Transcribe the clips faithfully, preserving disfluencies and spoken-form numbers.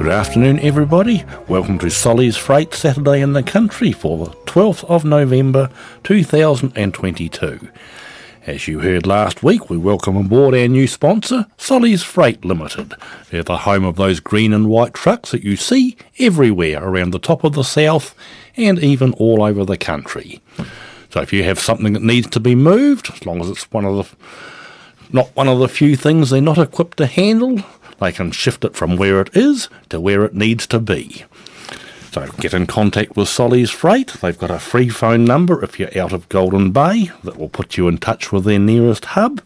Good afternoon, everybody. Welcome to Solly's Freight Saturday in the Country for the twelfth of November two thousand twenty-two. As you heard last week, we welcome aboard our new sponsor, Solly's Freight Limited. They're the home of those green and white trucks that you see everywhere around the top of the south and even all over the country. So if you have something that needs to be moved, as long as it's one of the, not one of the few things they're not equipped to handle, they can shift it from where it is to where it needs to be. So get in contact with Solly's Freight. They've got a free phone number if you're out of Golden Bay that will put you in touch with their nearest hub.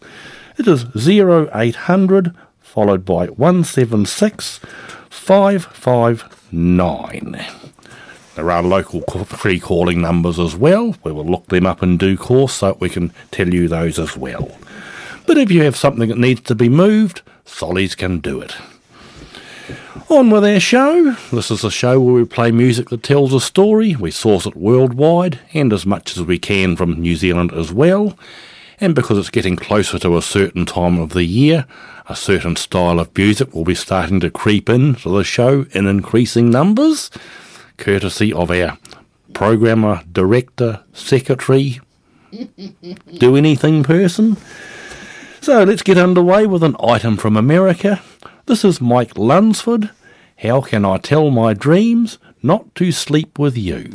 It is oh eight hundred followed by one seven six, five five nine. There are local free calling numbers as well. We will look them up in due course so we can tell you those as well. But if you have something that needs to be moved, Solly's can do it. On with our show. This is a show where we play music that tells a story. We source it worldwide and as much as we can from New Zealand as well. And because it's getting closer to a certain time of the year, a certain style of music will be starting to creep into the show in increasing numbers, courtesy of our programmer, director, secretary, do anything person. So let's get underway with an item from America. This is Mike Lunsford. How can I tell my dreams not to sleep with you?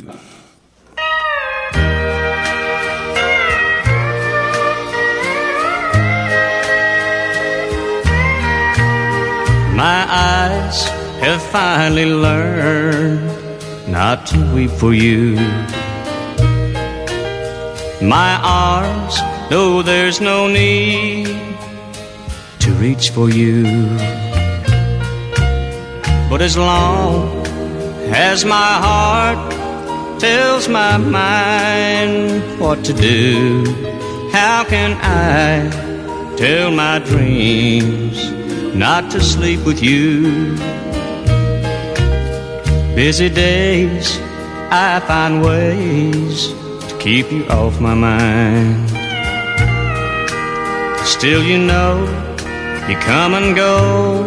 My eyes have finally learned not to weep for you. My arms know there's no need to reach for you. But as long as my heart tells my mind what to do, how can I tell my dreams not to sleep with you? Busy days, I find ways keep you off my mind. Still you know you come and go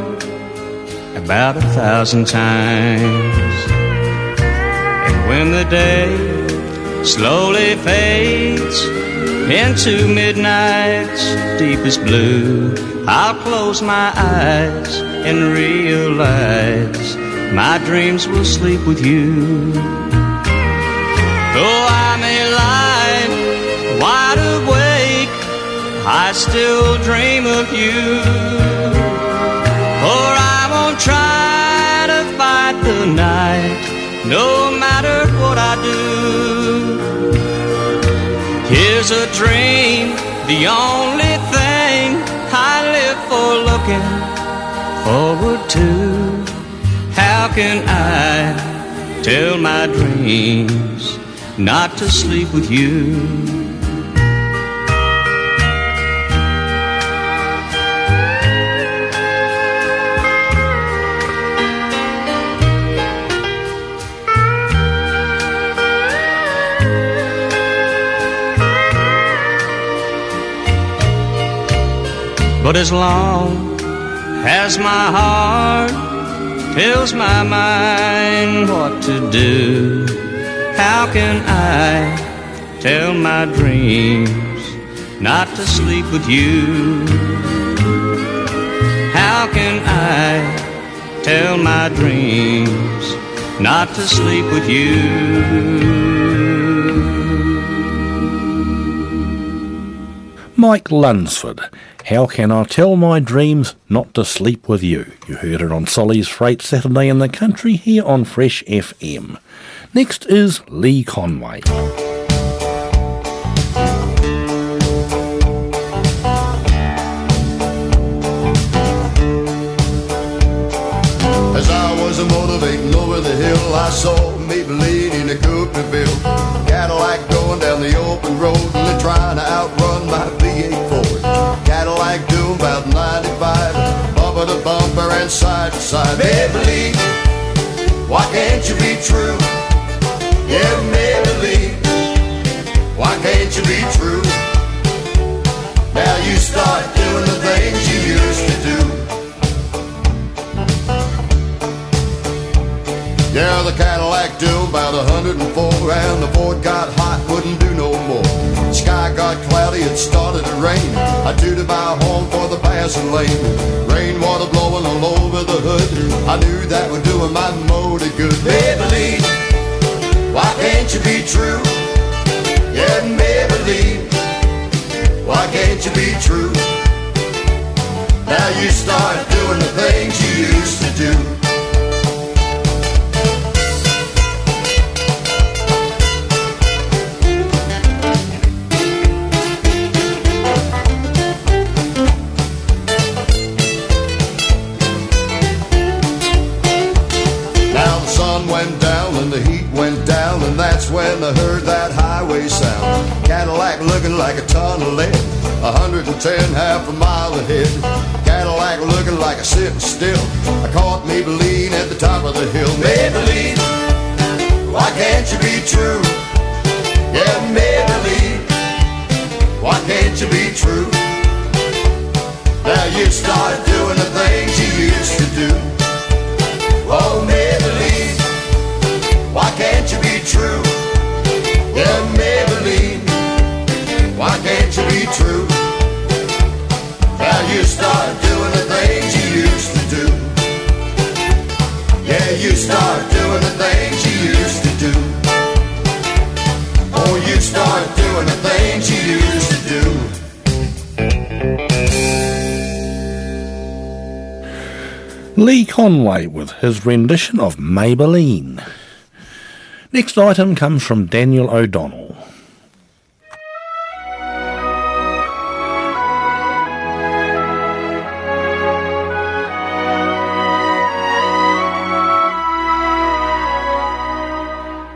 about a thousand times. And when the day slowly fades into midnight's deepest blue, I'll close my eyes and realize my dreams will sleep with you. Though I may lie wide awake, I still dream of you. For I won't try to fight the night, no matter what I do. Here's a dream, the only thing I live for looking forward to. How can I tell my dreams not to sleep with you? But as long as my heart tells my mind what to do, how can I tell my dreams not to sleep with you? How can I tell my dreams not to sleep with you? Mike Lunsford, How Can I Tell My Dreams Not to Sleep With You? You heard it on Solly's Freight Saturday in the Country here on Fresh F M. Next is Lee Conway. As I was a motivating over the hill, I saw me bleeding a Cooperville Cadillac going down the open road, and they're trying to outrun my V eight Ford Cadillac doing about ninety-five, bumper to bumper and side to side. Maybelline, why can't you be true? Yeah, Maybelline, why can't you be true? Now you start doing the things you used to do. Yeah, the Cadillac do about one hundred four, and the Ford got hot, wouldn't do no more. The sky got cloudy, it started to rain. I tooted my horn for the passing lane. Rainwater blowing all over the hood, I knew that would do my motor good. Maybelline, why can't you be true? Yeah, Maybelline, why can't you be true? Now you start doing the things you used to do. When I heard that highway sound, Cadillac looking like a ton of lead, one hundred ten half a mile ahead, Cadillac looking like a sitting still. I caught Maybelline at the top of the hill. Maybelline, why can't you be true? Yeah, Maybelline, why can't you be true? Now you start doing the things you used to do. Oh, Maybelline, why can't you be true? Yeah, Maybelline, why can't you be true? Now you start doing the things you used to do. Yeah, you start doing the things you used to do. Oh, you start doing the things you used to do. Lee Conway with his rendition of Maybelline. Next item comes from Daniel O'Donnell.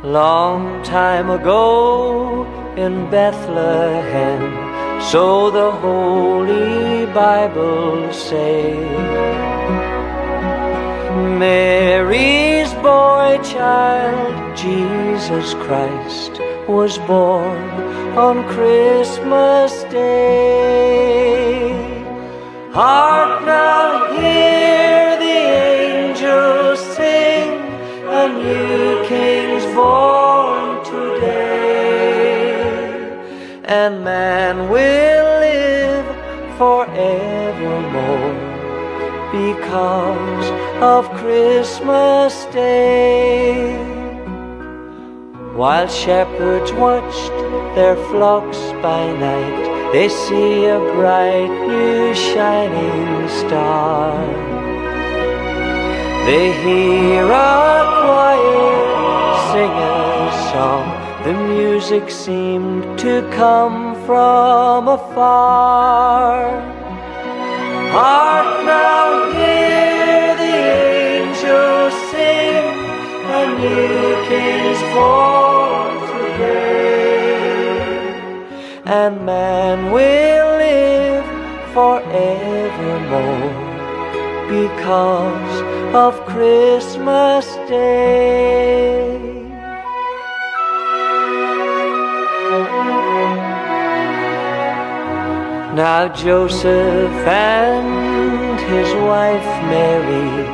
Long time ago in Bethlehem, so the Holy Bible says, Mary's boy child, Jesus Christ, was born on Christmas Day. Hark now, hear the angels sing, a new king's born today, and man will live forevermore, because of Christmas Day. While shepherds watched their flocks by night, they see a bright new shining star. They hear a choir sing a song, the music seemed to come from afar. Hark now, hear the angels sing, a new king is born today, and man will live forevermore, because of Christmas Day. Now Joseph and his wife Mary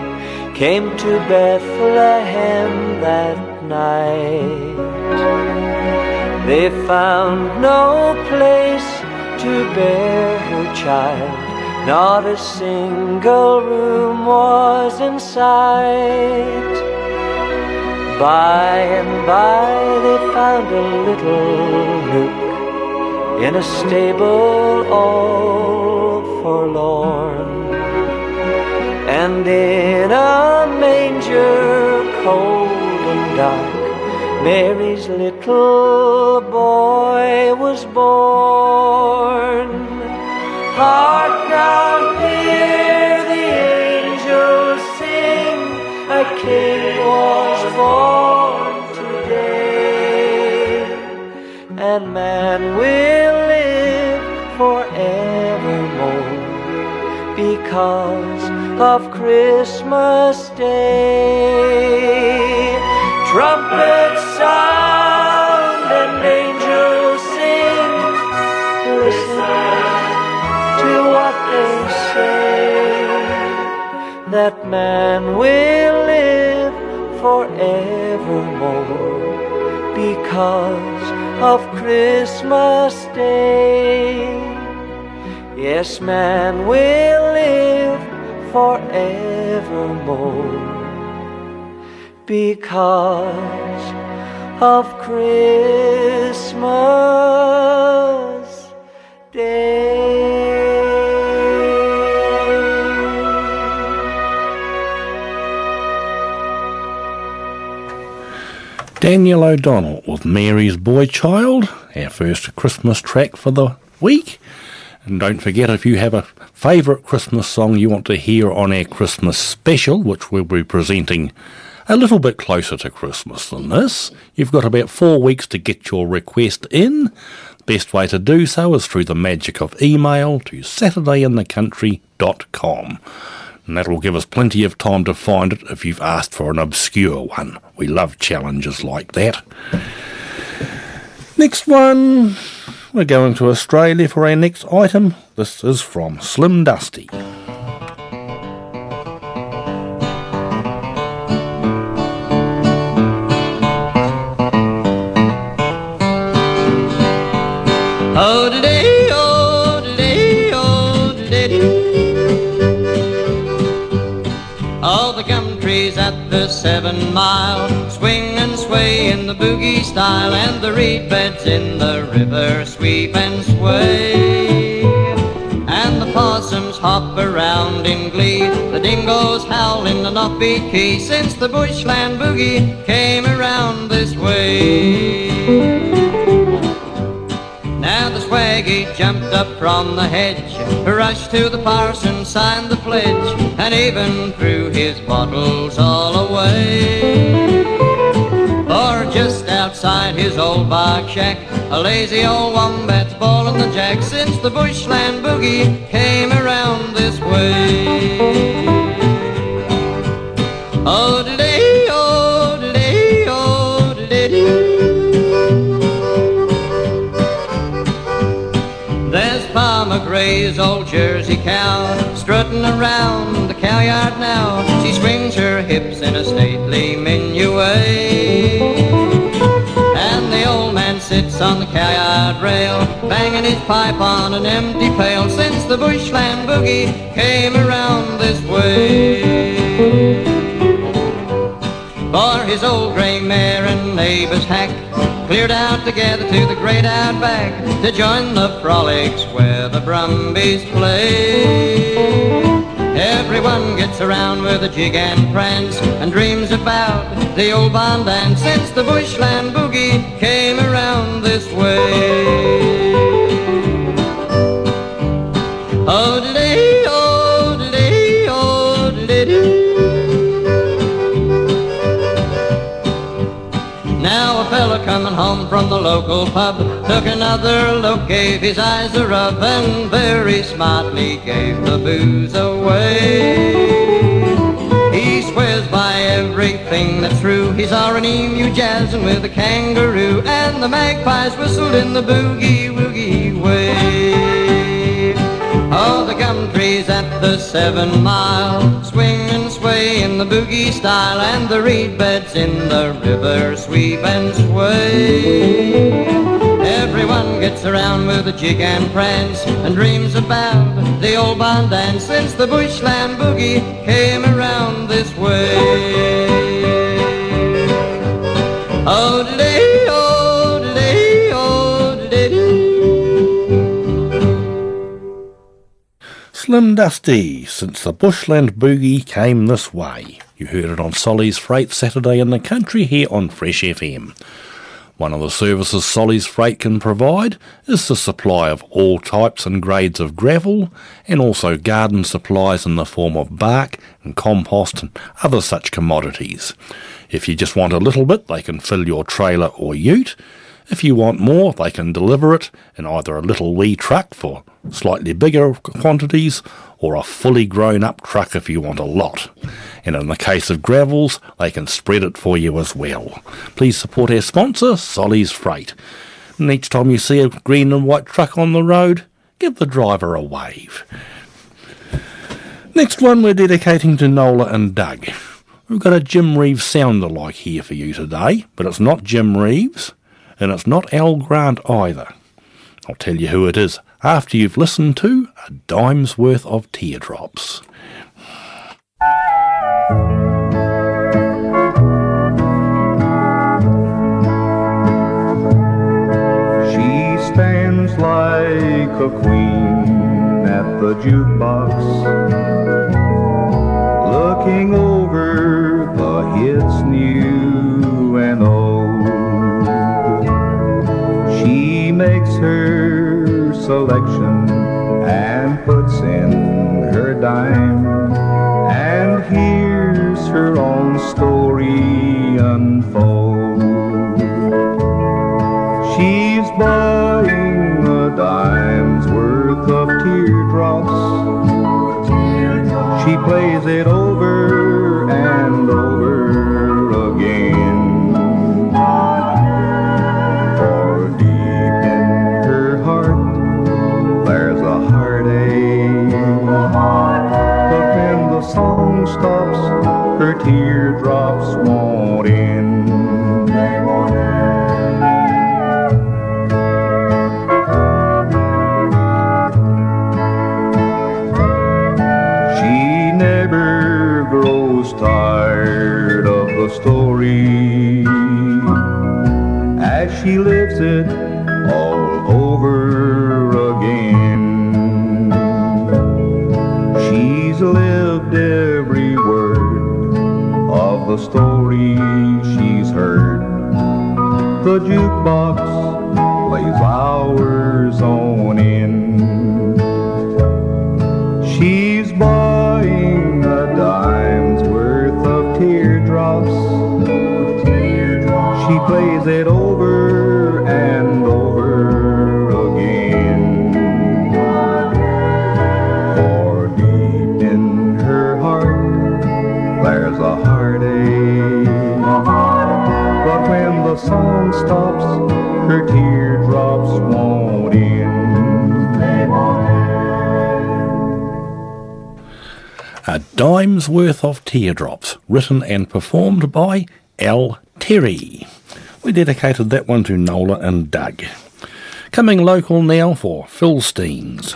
came to Bethlehem that night. They found no place to bear her child, not a single room was in sight. By and by they found a little nook in a stable all forlorn, and in a manger cold and dark, Mary's little boy was born. Hark down here, the angels sing, a king was born today, and man will live forevermore because of Christmas Day. Trumpets sound and angels sing, listen to what they say, that man will live forevermore because of Christmas Day. Yes, man will live forevermore because of Christmas Day. Daniel O'Donnell with Mary's Boy Child, our first Christmas track for the week. And don't forget, if you have a favourite Christmas song you want to hear on our Christmas special, which we'll be presenting a little bit closer to Christmas than this, you've got about four weeks to get your request in. The best way to do so is through the magic of email to saturday in the country dot com. And that will give us plenty of time to find it if you've asked for an obscure one. We love challenges like that. Next one... we're going to Australia for our next item. This is from Slim Dusty. Oh, today, oh, today, oh, today. All the gum trees at the seven mile swing and sway in the boogie style, and the reed beds in the river sweep and sway, and the possums hop around in glee, the dingoes howl in an offbeat key, since the bushland boogie came around this way. Now the swaggy jumped up from the hedge, rushed to the parson, signed the pledge, and even threw his bottles all away. For just outside his old bark shack, a lazy old wombat's ballin' the jack, since the bushland boogie came around this way. Oh, today, oh, today, oh, today. There's Farmer Gray's old Jersey cow strutting around the cowyard now. She swings her hips in a stately minuet, and the old man sits on the cowyard rail, banging his pipe on an empty pail, since the bushland boogie came around this way. For his old grey mare and neighbour's hack cleared out together to the great outback, to join the frolics where the Brumbies play. Everyone gets around with a jig and prance, and dreams about the old barn dance, since the bushland boogie came around this way. Oh, today, oh, today, oh, today, do. Now a fella coming home from the local pub took another look, gave his eyes a rub, and very smartly gave the booze away. He swears by everything that's true, he saw an emu jazzing with a kangaroo, and the magpies whistled in the boogie-woogie way. Oh, the gum trees at the seven mile swing and sway in the boogie style, and the reed beds in the river sweep and sway. Everyone gets around with a jig and prance, and dreams about the old barn dance, since the bushland boogie came around this way. Oh, today, oh, today, oh, today. Slim Dusty, Since the Bushland Boogie Came This Way. You heard it on Solly's Freight Saturday in the Country here on Fresh F M. One of the services Solly's Freight can provide is the supply of all types and grades of gravel, and also garden supplies in the form of bark and compost and other such commodities. If you just want a little bit, they can fill your trailer or ute. If you want more, they can deliver it in either a little wee truck for slightly bigger quantities or a fully grown-up truck if you want a lot. And in the case of gravels, they can spread it for you as well. Please support our sponsor, Solly's Freight. And each time you see a green and white truck on the road, give the driver a wave. Next one we're dedicating to Nola and Doug. We've got a Jim Reeves sound-alike here for you today, but it's not Jim Reeves, and it's not Al Grant either. I'll tell you who it is after you've listened to A Dime's Worth of Teardrops. She stands like a queen at the jukebox, looking over the hits new and old. She makes her selection and puts in her dime, and hears her own story unfold. She's buying a dime's worth of teardrops. teardrops. She plays it over and over again. For deep in her heart, there's a heartache. Song stops, her teardrops won't end. They won't end. She never grows tired of the story as she lives it all over again. She's lived every word of the story she's heard. The jukebox plays hours on end. She's buying a dime's worth of teardrops. She plays it over and over again. There's a heartache, but when the song stops, her teardrops won't end. A Dime's Worth of Teardrops, written and performed by Al Terry. We dedicated that one to Nola and Doug. Coming local now for Phil Steen's.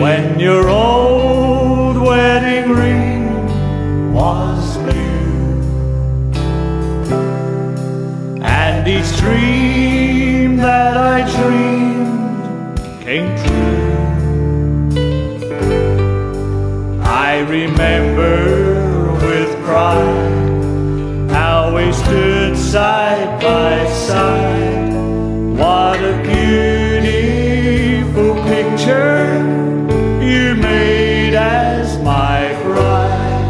When your old wedding ring was blue, and each dream that I dreamed came true, I remember with pride how we stood side by side. What a beautiful picture made as my bride.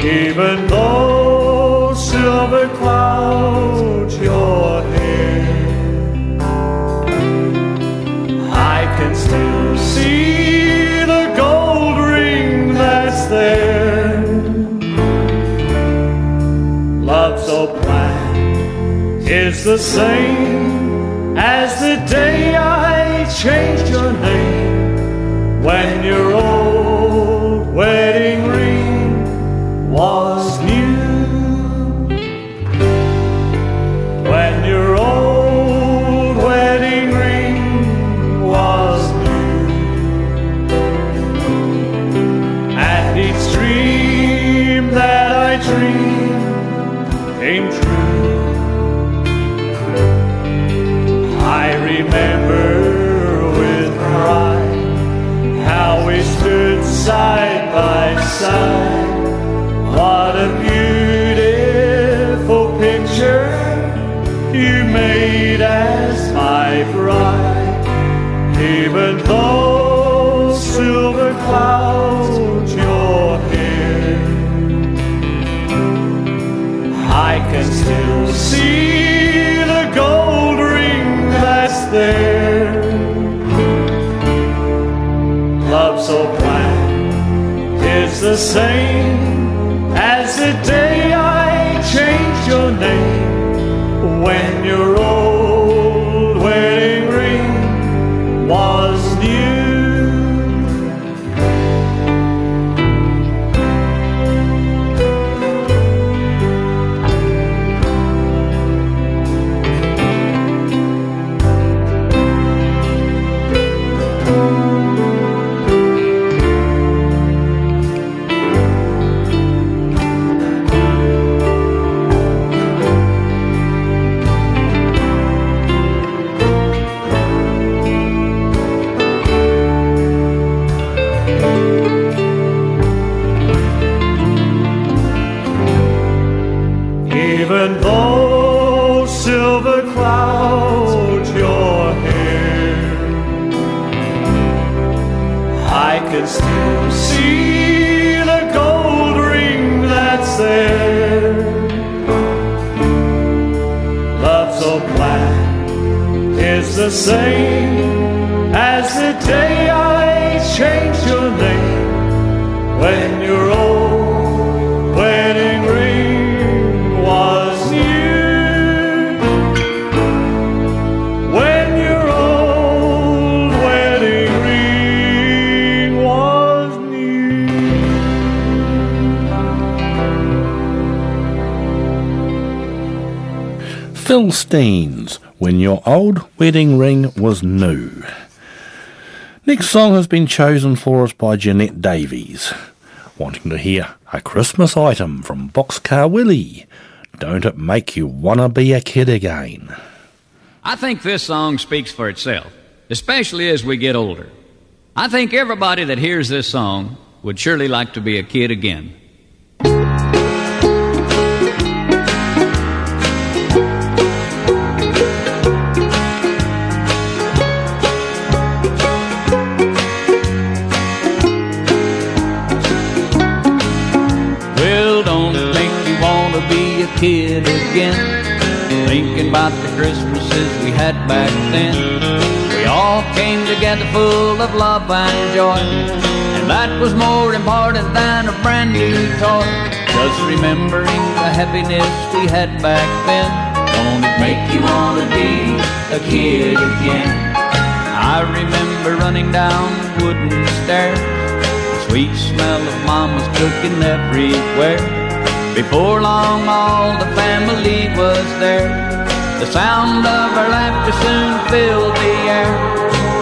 Even though silver clouds your hair, I can still see the gold ring that's there. Love so blind is the same as the day I changed your name. When your old wedding ring was new, when your old wedding ring was new, and each dream that I dreamed came true, remember with pride how we stood side by side. What a beautiful picture you made as my bride. Even though silver clouds your hair, I can still see the gold ring that's there. Love so blind is the same as the day I changed your name. When your old wedding ring was still see the gold ring that's there. Love so blind is the same as the day I changed your name. When your old wedding ring was new, when your old wedding ring Phil Steen's When Your Old Wedding Ring Was New. Next song has been chosen for us by Jeanette Davies, wanting to hear a Christmas item from Boxcar Willie, Don't It Make You Wanna Be a Kid Again. I think this song speaks for itself, especially as we get older. I think everybody that hears this song would surely like to be a kid again. Kid again, thinking about the Christmases we had back then. We all came together full of love and joy, and that was more important than a brand new toy. Just remembering the happiness we had back then, don't it make you wanna be a kid again? I remember running down the wooden stairs, the sweet smell of mama's cooking everywhere. Before long all the family was there. The sound of our laughter soon filled the air.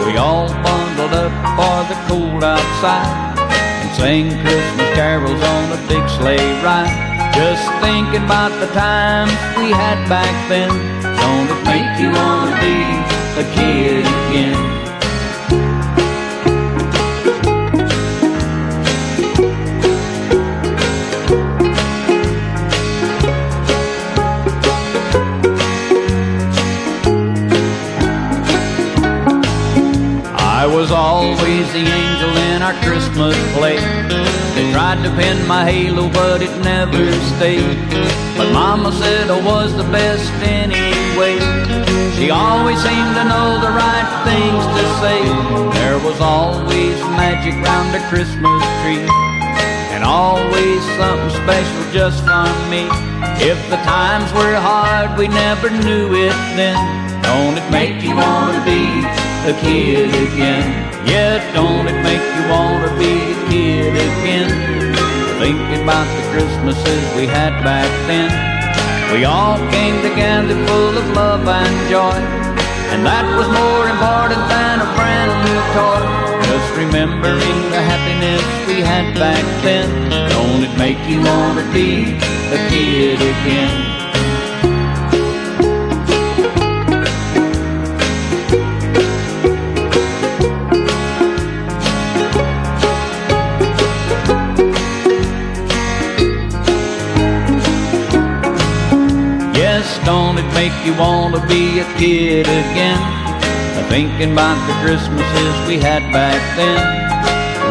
We all bundled up for the cold outside and sang Christmas carols on a big sleigh ride. Just thinking about the times we had back then, don't it make you wanna be a kid again? Was always the angel in our Christmas play. They tried to pin my halo, but it never stayed. But Mama said I was the best anyway. She always seemed to know the right things to say. There was always magic round the Christmas tree, and always something special just for me. If the times were hard, we never knew it then. Don't it make you wanna be a kid again? Yeah, don't it make you wanna be a kid again? Thinking about the Christmases we had back then. We all came together full of love and joy, and that was more important than a brand new toy. Just remembering the happiness we had back then, don't it make you wanna be a kid again? make you want to be a kid again. Thinking about the Christmases we had back then.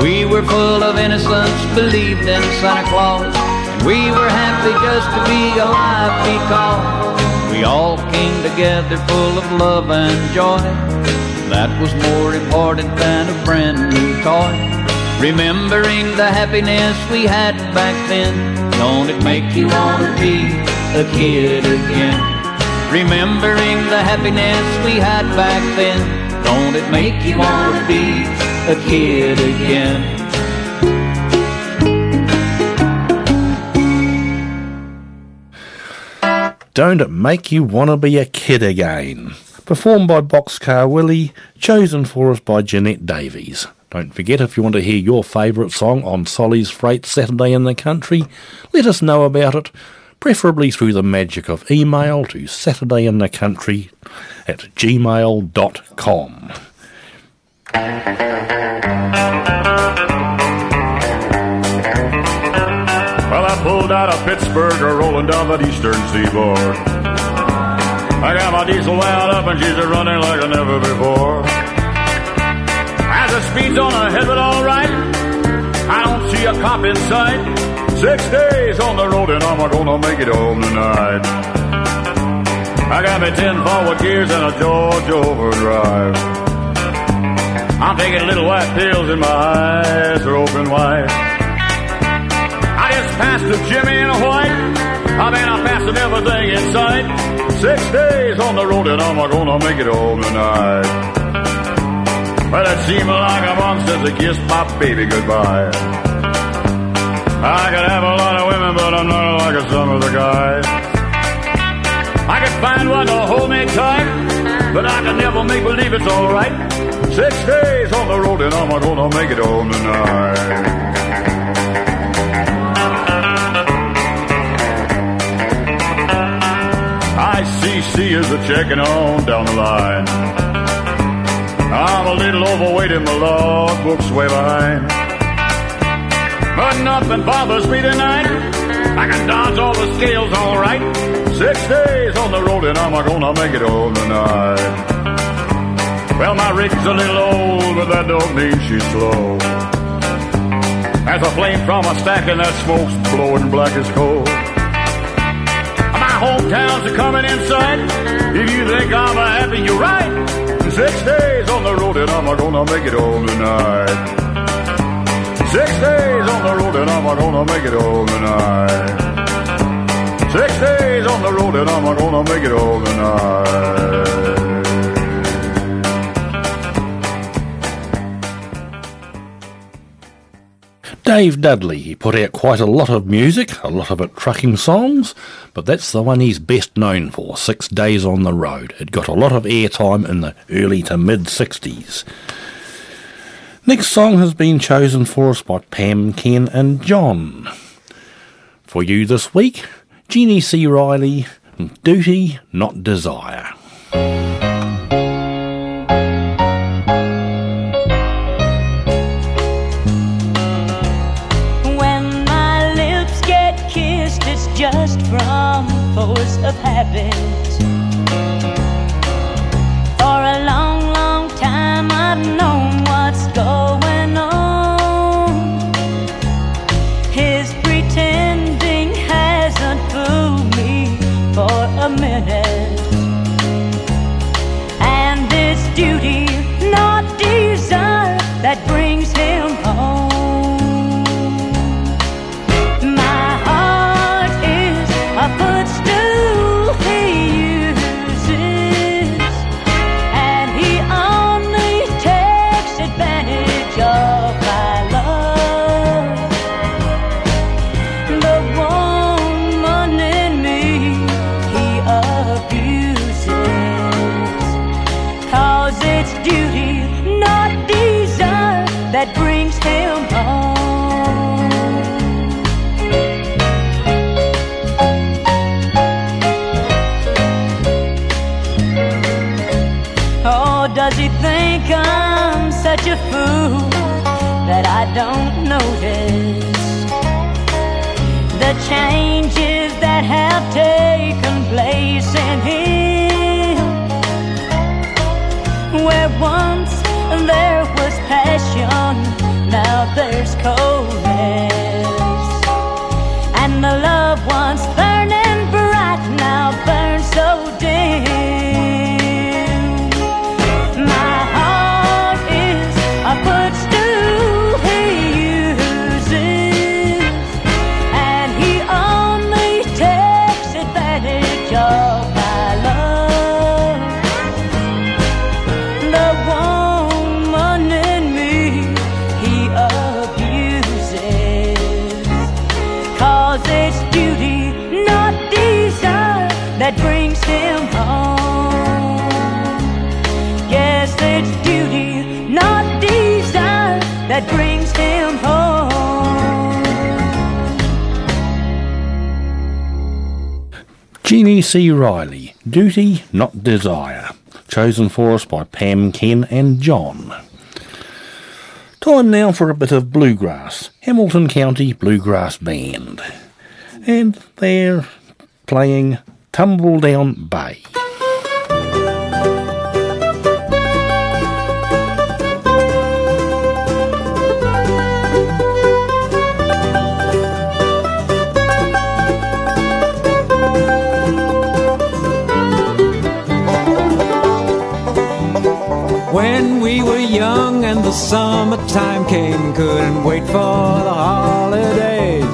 We were full of innocence, believed in Santa Claus. We were happy just to be alive because we all came together full of love and joy. That was more important than a brand new toy. Remembering the happiness we had back then, don't it make you want to be a kid again? Remembering the happiness we had back then, don't it make you want to be a kid again? Don't it make you want to be a kid again? Performed by Boxcar Willie, chosen for us by Jeanette Davies. Don't forget, if you want to hear your favourite song on Solly's Freight Saturday in the Country, let us know about it, preferably through the magic of email to saturday in the country at gmail dot com. Well, I pulled out of Pittsburgh, rolling down that eastern seaboard. I got my diesel wound up and she's a-running like I never before. The speed's on ahead, but all right, I don't see a cop in sight. Six days on the road and I'm not gonna make it home tonight. I got me ten forward gears and a Georgia overdrive. I'm taking little white pills and my eyes are open wide. I just passed a Jimmy in a white. I mean, I passed everything in sight. Six days on the road and I'm not gonna make it home tonight. Well, it seemed like a month since I kissed my baby goodbye. I could have a lot of women, but I'm not like some of the guys. I could find one to hold me tight, but I could never make believe it's alright. Six days on the road and I'm not gonna make it home tonight. I C C is a checking on down the line. I'm a little overweight and my logbook's way behind. But nothing bothers me tonight. I can dodge all the scales all right. Six days on the road and I'm not gonna make it home tonight. Well, my rig's a little old, but that don't mean she's slow. There's a flame from a stack and that smoke's blowing black as coal. My hometowns are coming inside. If you think I'm happy, you're right. Six days on the road and I'm not gonna make it home tonight. Six days on the road and I'm not gonna make it home tonight. Six days on the road and I'm not gonna make it home tonight. Dave Dudley, he put out quite a lot of music, a lot of it trucking songs, but that's the one he's best known for, Six Days on the Road. It got a lot of airtime in the early to mid-sixties. Next song has been chosen for us by Pam, Ken, and John. For you this week, Jeannie C. Riley, Duty, Not Desire. Just from force of habit. For a long, long time I've known what's going on. His pretending hasn't fooled me for a minute. And this duty, not desire, that brings him home. Such a fool that I don't notice. the changes that have taken place in him. Where once there was passion, now there's coldness. And the love once burning bright, now burns so dim. My heart is a footstool that brings him home. Yes, it's duty, not desire, that brings him home. Jeannie C. Riley, Duty, Not Desire, chosen for us by Pam, Ken, and John. Time now for a bit of bluegrass, Hamilton County Bluegrass Band. And they're playing Tumble Down Bay. When we were young and the summertime came, couldn't wait for the holidays.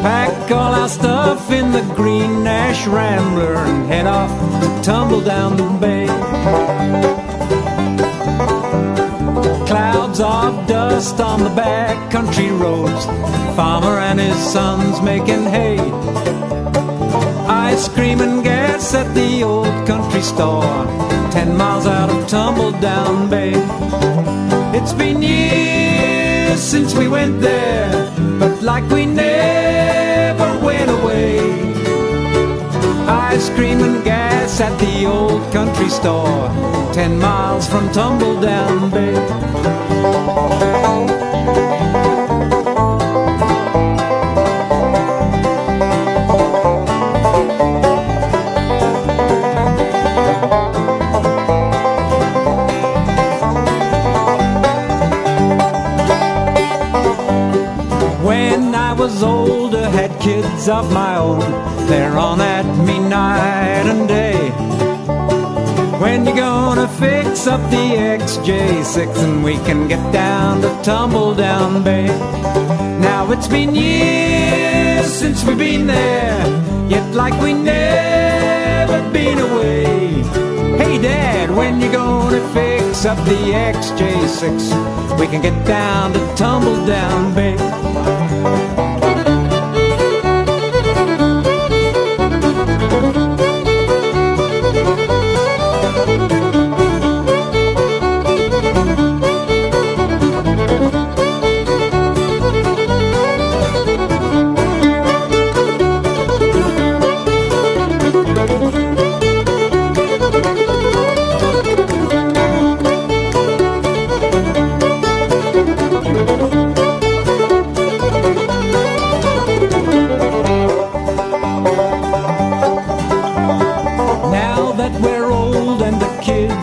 Pack all our stuff in the green ash rambler and head off to tumble down the bay. Clouds of dust on the back country roads, farmer and his sons making hay. Ice cream and gas at the old country store, ten miles out of Tumble Down Bay. It's been years since we went there, but like we never went away. Ice cream and gas at the old country store, ten miles from Tumble Down Bay. When I was old, had kids of my own, they're on at me night and day. When you gonna fix up the X J six and we can get down to Tumble Down Bay? Now it's been years since we've been there, yet like we never been away. Hey Dad, when you gonna fix up the X J six? We can get down to Tumble Down Bay.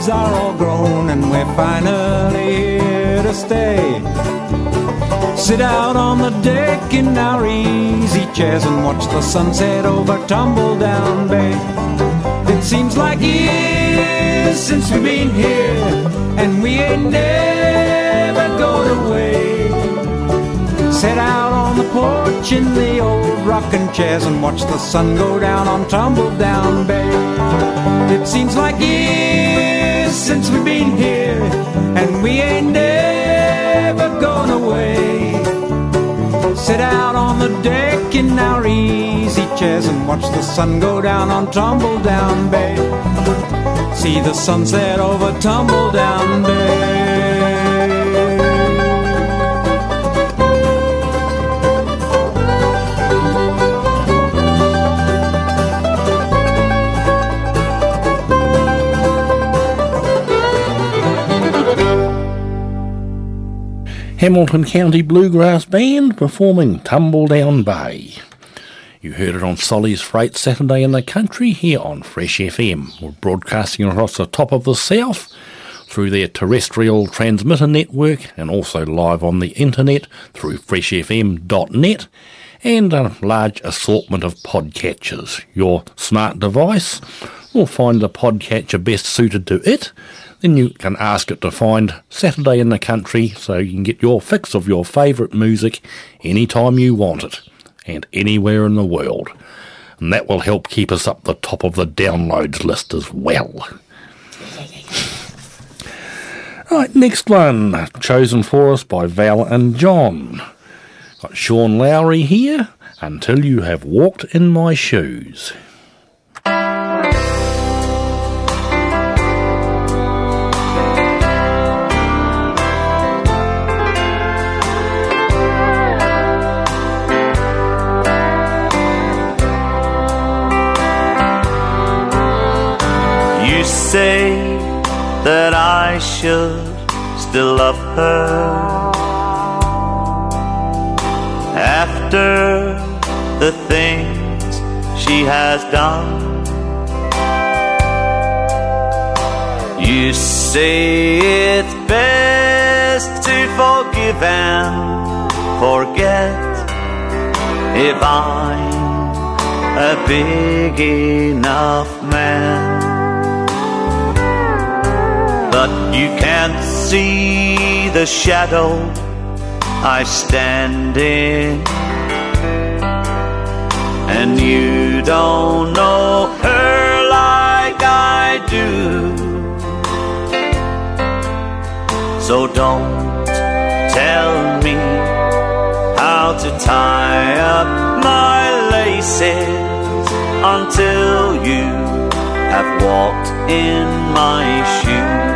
Are all grown and we're finally here to stay. Sit out on the deck in our easy chairs and watch the sunset over Tumble Down Bay. It seems like years since we've been here, and we ain't never going away. Sit out on the porch in the old rocking chairs and watch the sun go down on Tumble Down Bay. It seems like years since we've been here, and we ain't never gone away. Sit out on the deck in our easy chairs and watch the sun go down on Tumble Down Bay. See the sunset over Tumble Down Bay. Hamilton County Bluegrass Band performing Tumble Down Bay. You heard it on Solly's Freight Saturday in the Country here on Fresh F M. We're broadcasting across the top of the South through their terrestrial transmitter network and also live on the internet through fresh f m dot net and a large assortment of podcatchers. Your smart device will find the podcatcher best suited to it. Then you can ask it to find Saturday in the Country so you can get your fix of your favourite music anytime you want it and anywhere in the world. And that will help keep us up the top of the downloads list as well. Right, next one, chosen for us by Val and John. Got Sean Lowry here, Until You Have Walked in My Shoes. You say that I should still love her after the things she has done. You say it's best to forgive and forget. If I'm a big enough man, but you can't see the shadow I stand in, and you don't know her like I do. So don't tell me how to tie up my laces until you have walked in my shoes.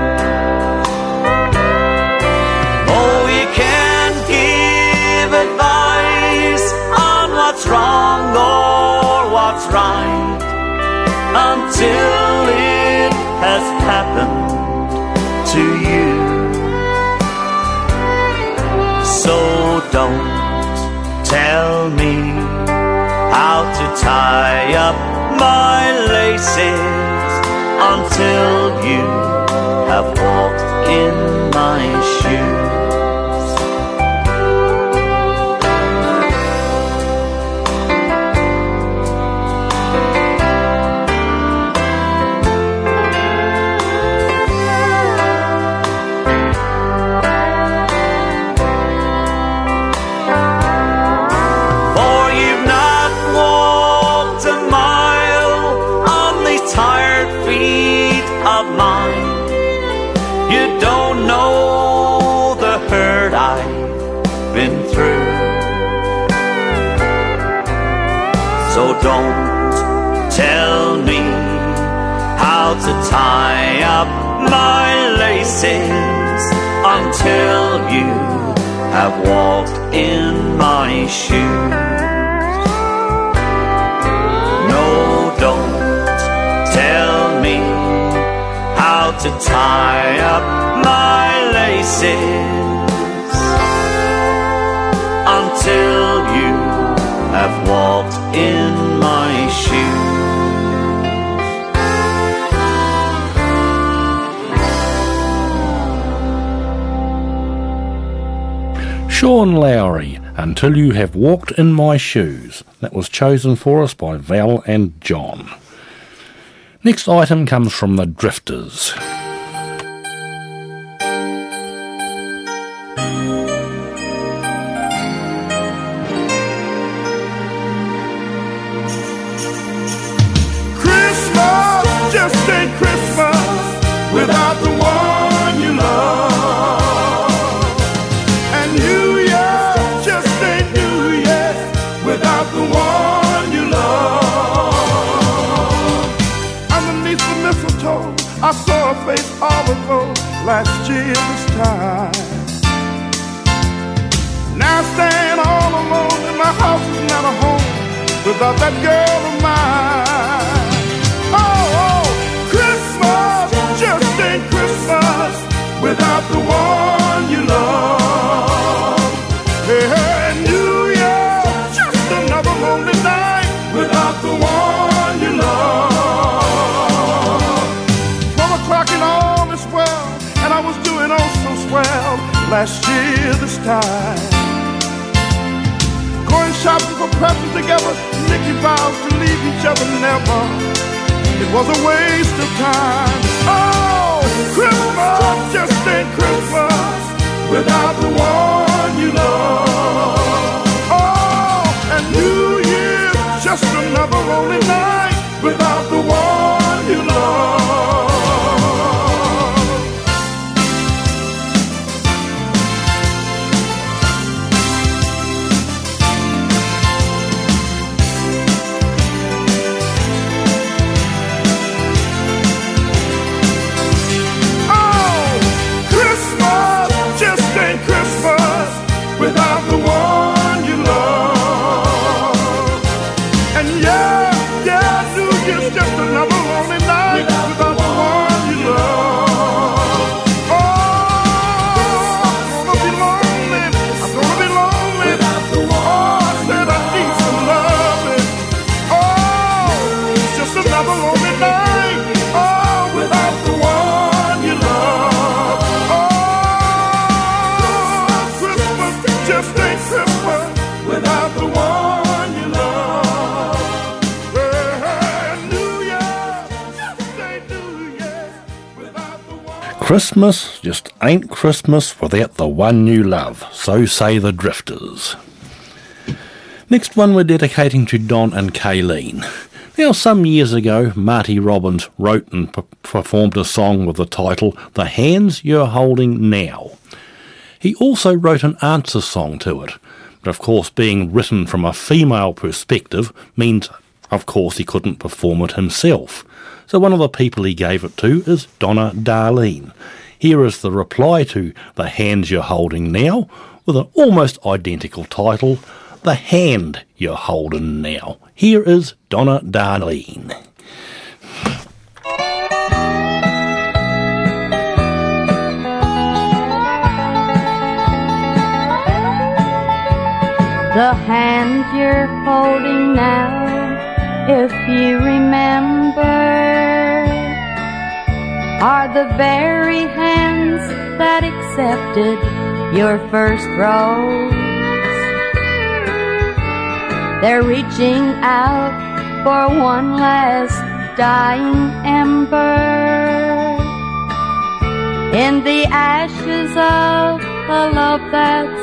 What's wrong or what's right until it has happened to you. So don't tell me how to tie up my laces until you have walked in my shoes. So don't tell me how to tie up my laces until you have walked in my shoes. No, don't tell me how to tie up my laces until you have walked in my shoes. Sean Lowry, Until You Have Walked in My Shoes. That was chosen for us by Val and John. Next item comes from the Drifters. Last year this time, now staying all alone, and my house is not a home without that girl of mine. Oh, oh, Christmas just ain't Christmas without the one you love. all is well, and I was doing oh so swell last year this time. Going shopping for presents together, Nicky vows to leave each other never. It was a waste of time. Oh, Christmas just ain't Christmas without the one you love. Oh, and New Year's just another lonely night without the one you love. Christmas just ain't Christmas without the one you love, so say the Drifters. Next one we're dedicating to Don and Kayleen. Now, some years ago, Marty Robbins wrote and p- performed a song with the title The Hands You're Holding Now. He also wrote an answer song to it, but of course being written from a female perspective means, of course, he couldn't perform it himself. So one of the people he gave it to is Donna Darlene. Here is the reply to The Hands You're Holding Now, with an almost identical title, The Hand You're Holding Now. Here is Donna Darlene. The hand you're holding now, if you remember, are the very hands that accepted your first rose. They're reaching out for one last dying ember in the ashes of a love that's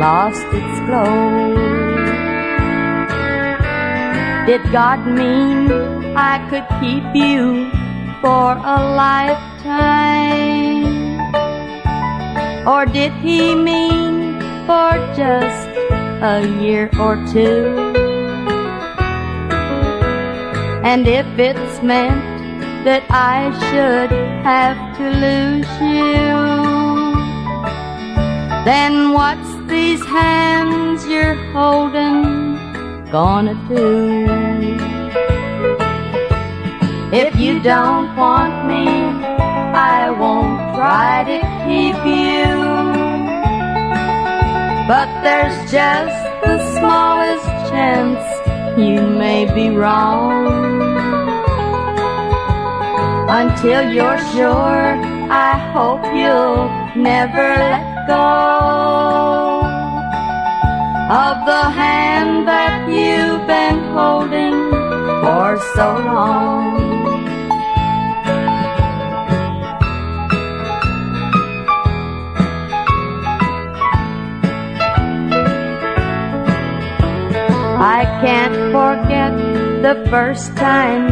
lost its glow. Did God mean I could keep you for a lifetime, or did he mean for just a year or two? And if it's meant that I should have to lose you, then what's these hands you're holding gonna do? If you don't want me, I won't try to keep you, but there's just the smallest chance you may be wrong. Until you're sure, I hope you'll never let go of the hand that you've been holding for so long. I can't forget the first time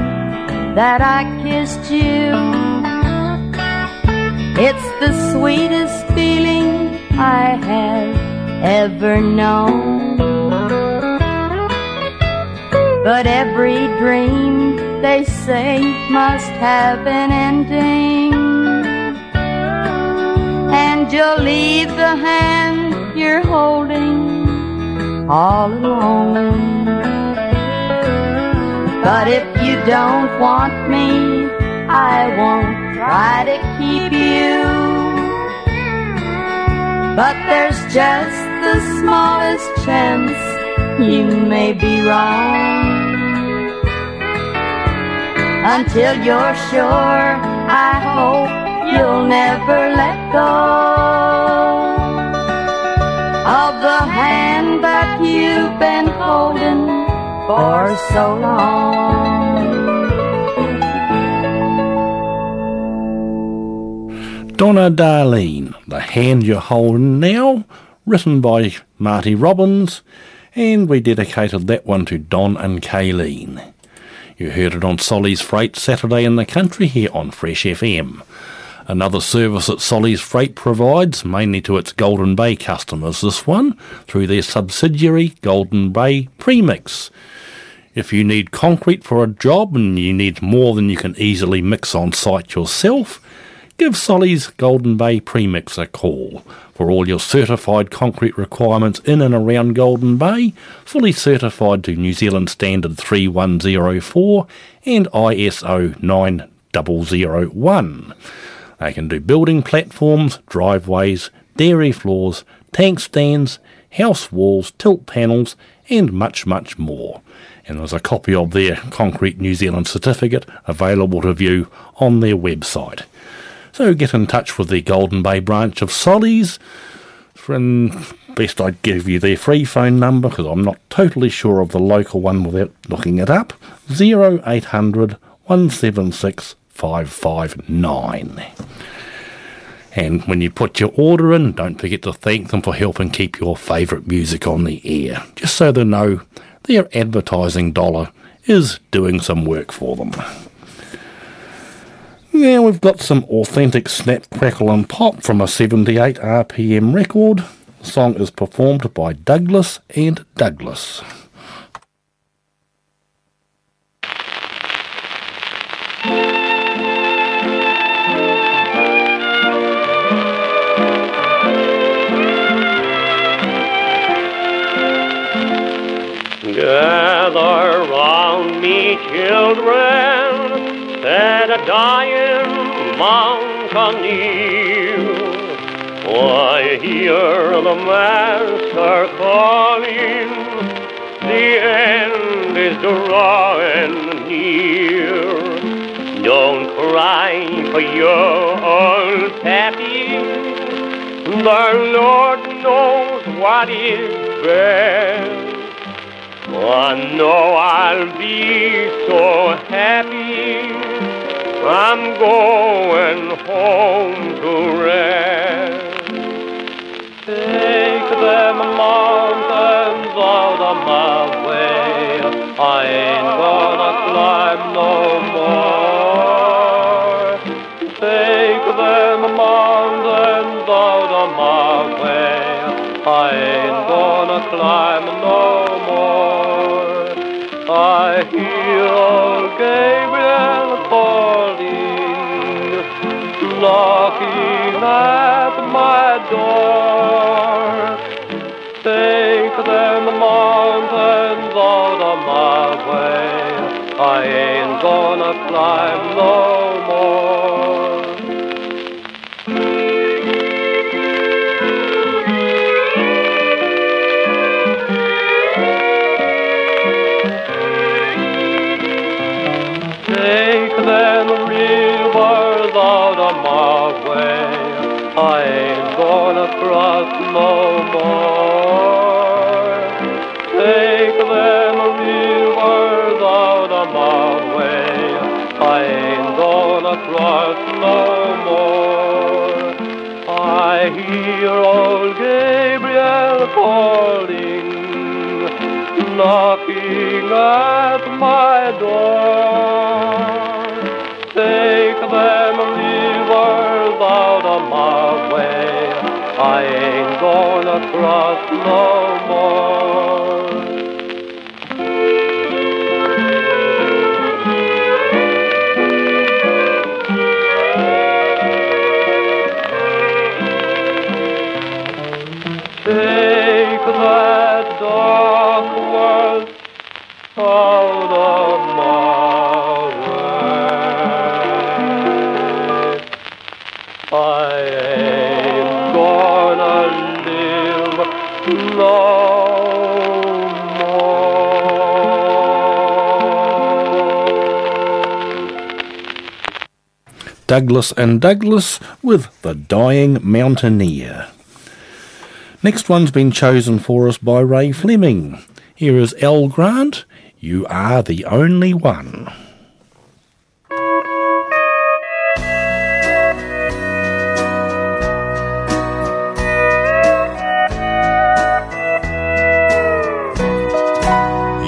that I kissed you. It's the sweetest feeling I have ever known. But every dream they say must have an ending, and you'll leave the hand you're holding all alone. But if you don't want me, I won't try to keep you, but there's just the smallest chance you may be wrong. Until you're sure, I hope you'll echo of the hand that you've been holding for so long. Donna Darlene, The Hand You're Holding Now, written by Marty Robbins, and we dedicated that one to Don and Kayleen. You heard it on Solly's Freight Saturday in the Country here on Fresh F M. Another service that Solly's Freight provides, mainly to its Golden Bay customers, this one, through their subsidiary Golden Bay Premix. If you need concrete for a job and you need more than you can easily mix on site yourself, give Solly's Golden Bay Premix a call for all your certified concrete requirements in and around Golden Bay, fully certified to New Zealand Standard three one zero four and I S O nine thousand one. They can do building platforms, driveways, dairy floors, tank stands, house walls, tilt panels and much, much more. And there's a copy of their Concrete New Zealand certificate available to view on their website. So get in touch with the Golden Bay branch of Solly's. And best I give you their free phone number, because I'm not totally sure of the local one without looking it up. oh eight hundred, one seven six, five five nine. And when you put your order in, don't forget to thank them for helping keep your favourite music on the air, just so they know their advertising dollar is doing some work for them. Now we've got some authentic snap, crackle and pop from a seventy-eight R P M record. The song is performed by Douglas and Douglas. Gather round me, children, that a dying mountain kneel. I hear the Master calling, the end is drawing near. Don't cry for your old pappy, the Lord knows what is best. I know I'll be so happy, I'm going home to rest. Take them mountains out of my way, I ain't gonna climb no more. Take them mountains out of my way, I ain't gonna climb no more. I hear old Gabriel calling, knocking at my door. Take them mountains out of my way, I ain't gonna climb no more. I ain't gonna cross no more. Take them rivers out of my way, I ain't gonna cross no more. I hear old Gabriel calling, knocking at my door. Take them rivers out of my way, I ain't gonna cross no more. Take that dark world out of my way, I ain't gonna live no more. Douglas and Douglas with The Dying Mountaineer. Next one's been chosen for us by Ray Fleming. Here is Al Grant, You Are the Only One.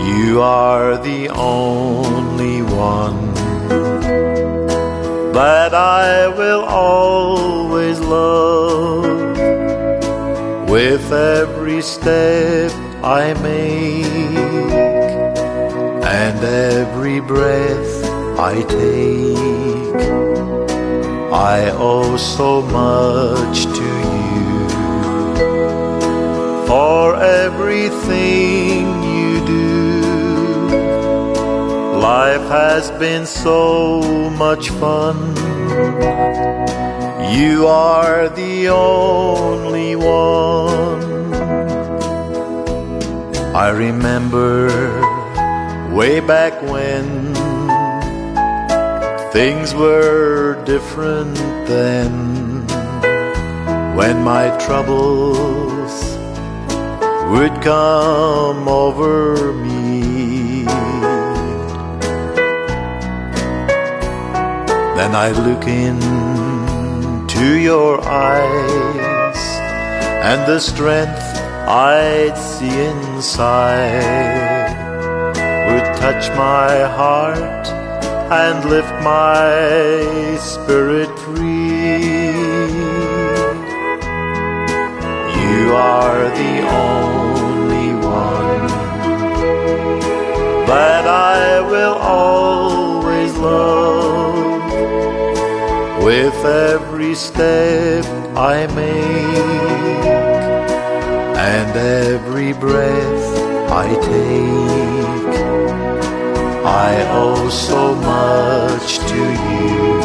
You are the only one that I will always love. With every step I make and every breath I take, I owe so much to you for everything you do. Life has been so much fun. You are the only one. I remember way back when things were different then, when my troubles would come over me. Then I look into your eyes, and the strength I'd see inside would touch my heart and lift my spirit free. You are the only one that I will always love. With every step I make and every breath I take, I owe so much to you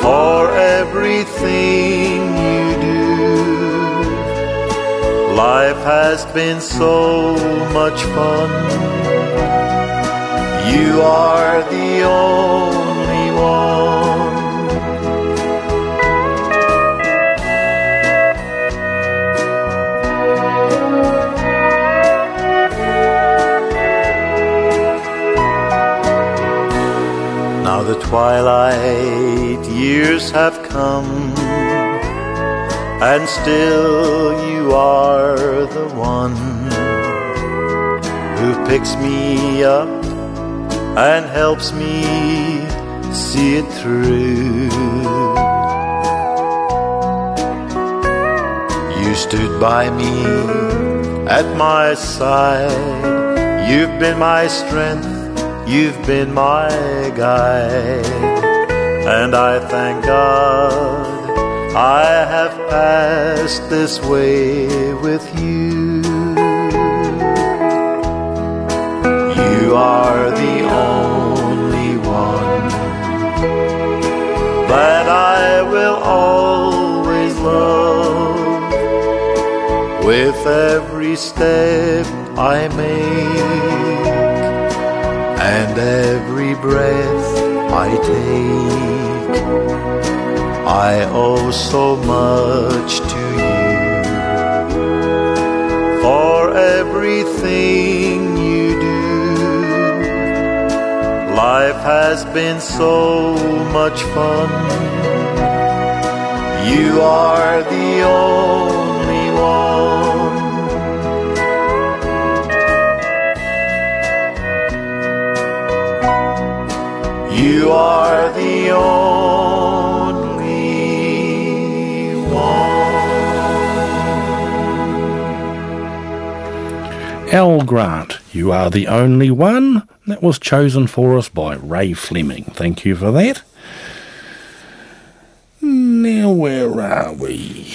for everything you do. Life has been so much fun. You are the only one. Now the twilight years have come, and still you are the one who picks me up and helps me see it through. You stood by me at my side. You've been my strength. You've been my guide, and I thank God I have passed this way with you. You are the only one that I will always love. With every step I make and every breath I take, I owe so much to you for everything you do. Life has been so much fun. You are the only one. You are the only one. Al Grant, You Are the Only One. That was chosen for us by Ray Fleming. Thank you for that. Now, where are we?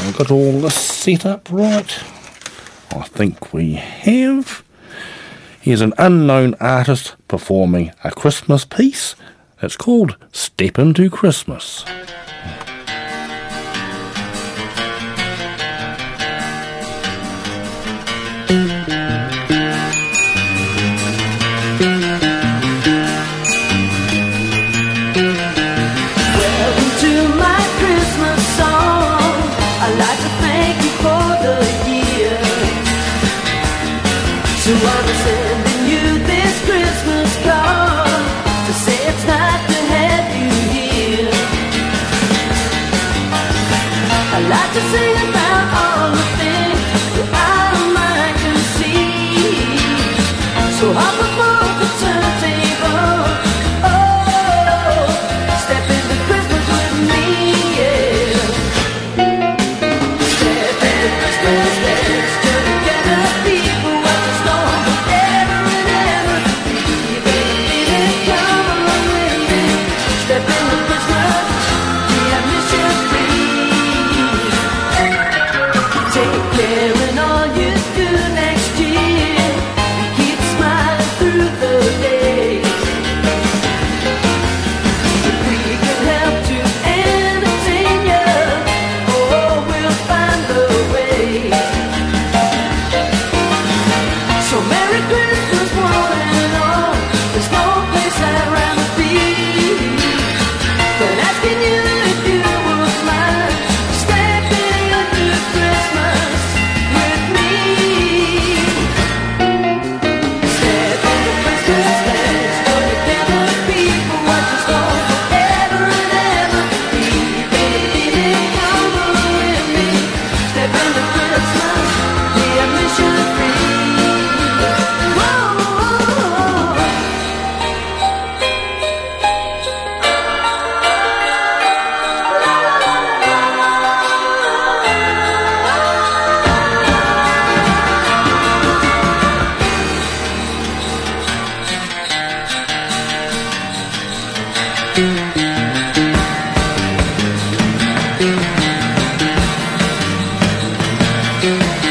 I've got all this set up right. I think we have. Here's an unknown artist performing a Christmas piece. It's called Step Into Christmas. to sing about all the things that our mind can see. So hop aboard the turntable, oh, step into Christmas with me, yeah. Step into Christmas, let's do it together, people watch the storm forever and ever. You baby, this time I'm living, step into Christmas, yeah, I miss you free. Take care in all you do next year, we keep smiling through the day. If we can help to entertain you, oh, we'll find a way. So Merry Christmas, one and all. There's no place I'd rather be than asking you if you would mind stepping into Christmas with me. Step into Christmas, let's go together, people watch us go forever and ever. Baby, then come with me. Step into Christmas, yeah, mission free. Whoa, whoa, whoa. Welcome to my Christmas song. I'd like to thank you for the year. So I'm sending you this Christmas card. Say it's not to let you hear. I'd like to sing about all the things that our mind can see. So hop aboard the turntable, oh, step into Christmas with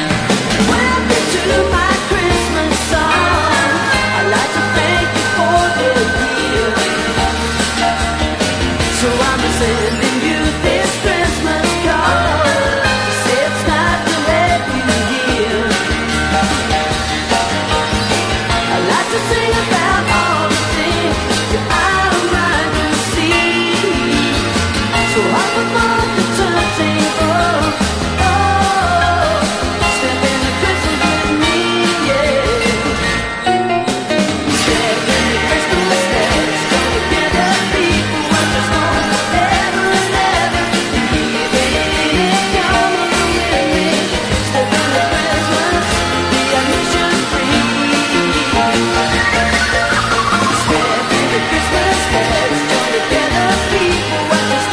me, yeah. Step into Christmas, let's go together, people watch us go forever and ever. Baby, come with me, step into Christmas, be ambition free. Step into Christmas, let's go together, people watch us go forever and ever. Baby, come with me, step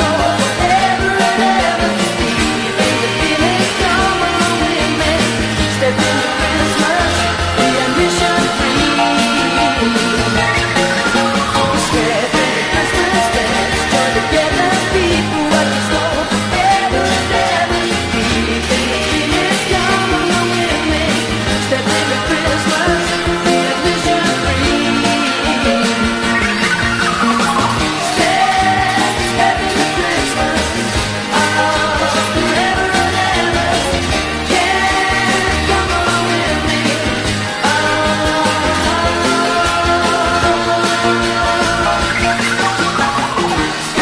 into Christmas, be ambition free. Step into Christmas, let's go together, people watch us go forever and ever. Baby, come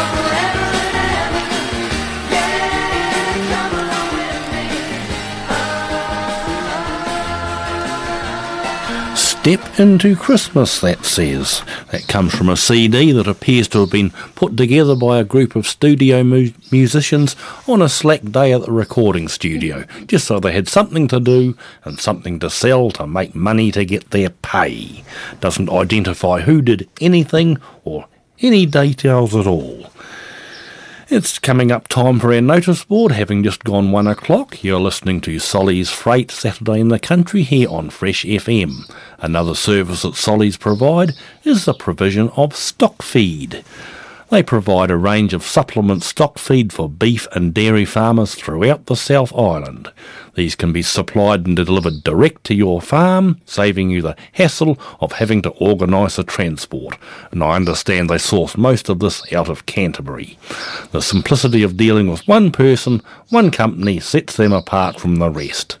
with me, step into Christmas, be ambition free. Step into Christmas, that says. That comes from a C D that appears to have been put together by a group of studio mu- musicians on a slack day at the recording studio, just so they had something to do and something to sell to make money to get their pay. Doesn't identify who did anything or any details at all. It's coming up time for our notice board, having just gone one o'clock. You're listening to Solly's Freight, Saturday in the Country, here on Fresh F M. Another service that Solly's provide is the provision of stock feed. They provide a range of supplement stock feed for beef and dairy farmers throughout the South Island. These can be supplied and delivered direct to your farm, saving you the hassle of having to organise a transport. And I understand they source most of this out of Canterbury. The simplicity of dealing with one person, one company, sets them apart from the rest.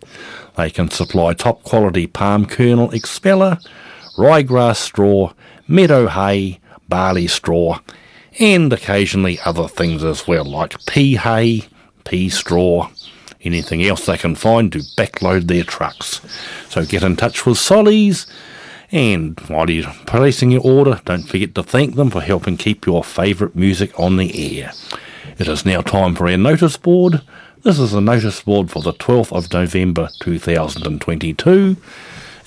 They can supply top quality palm kernel expeller, ryegrass straw, meadow hay, barley straw, and occasionally other things as well, like pea hay, pea straw, anything else they can find to backload their trucks. So get in touch with Solly's And while you're placing your order, don't forget to thank them for helping keep your favourite music on the air. It is now time for our notice board. This is a notice board for the twelfth of November two thousand twenty-two.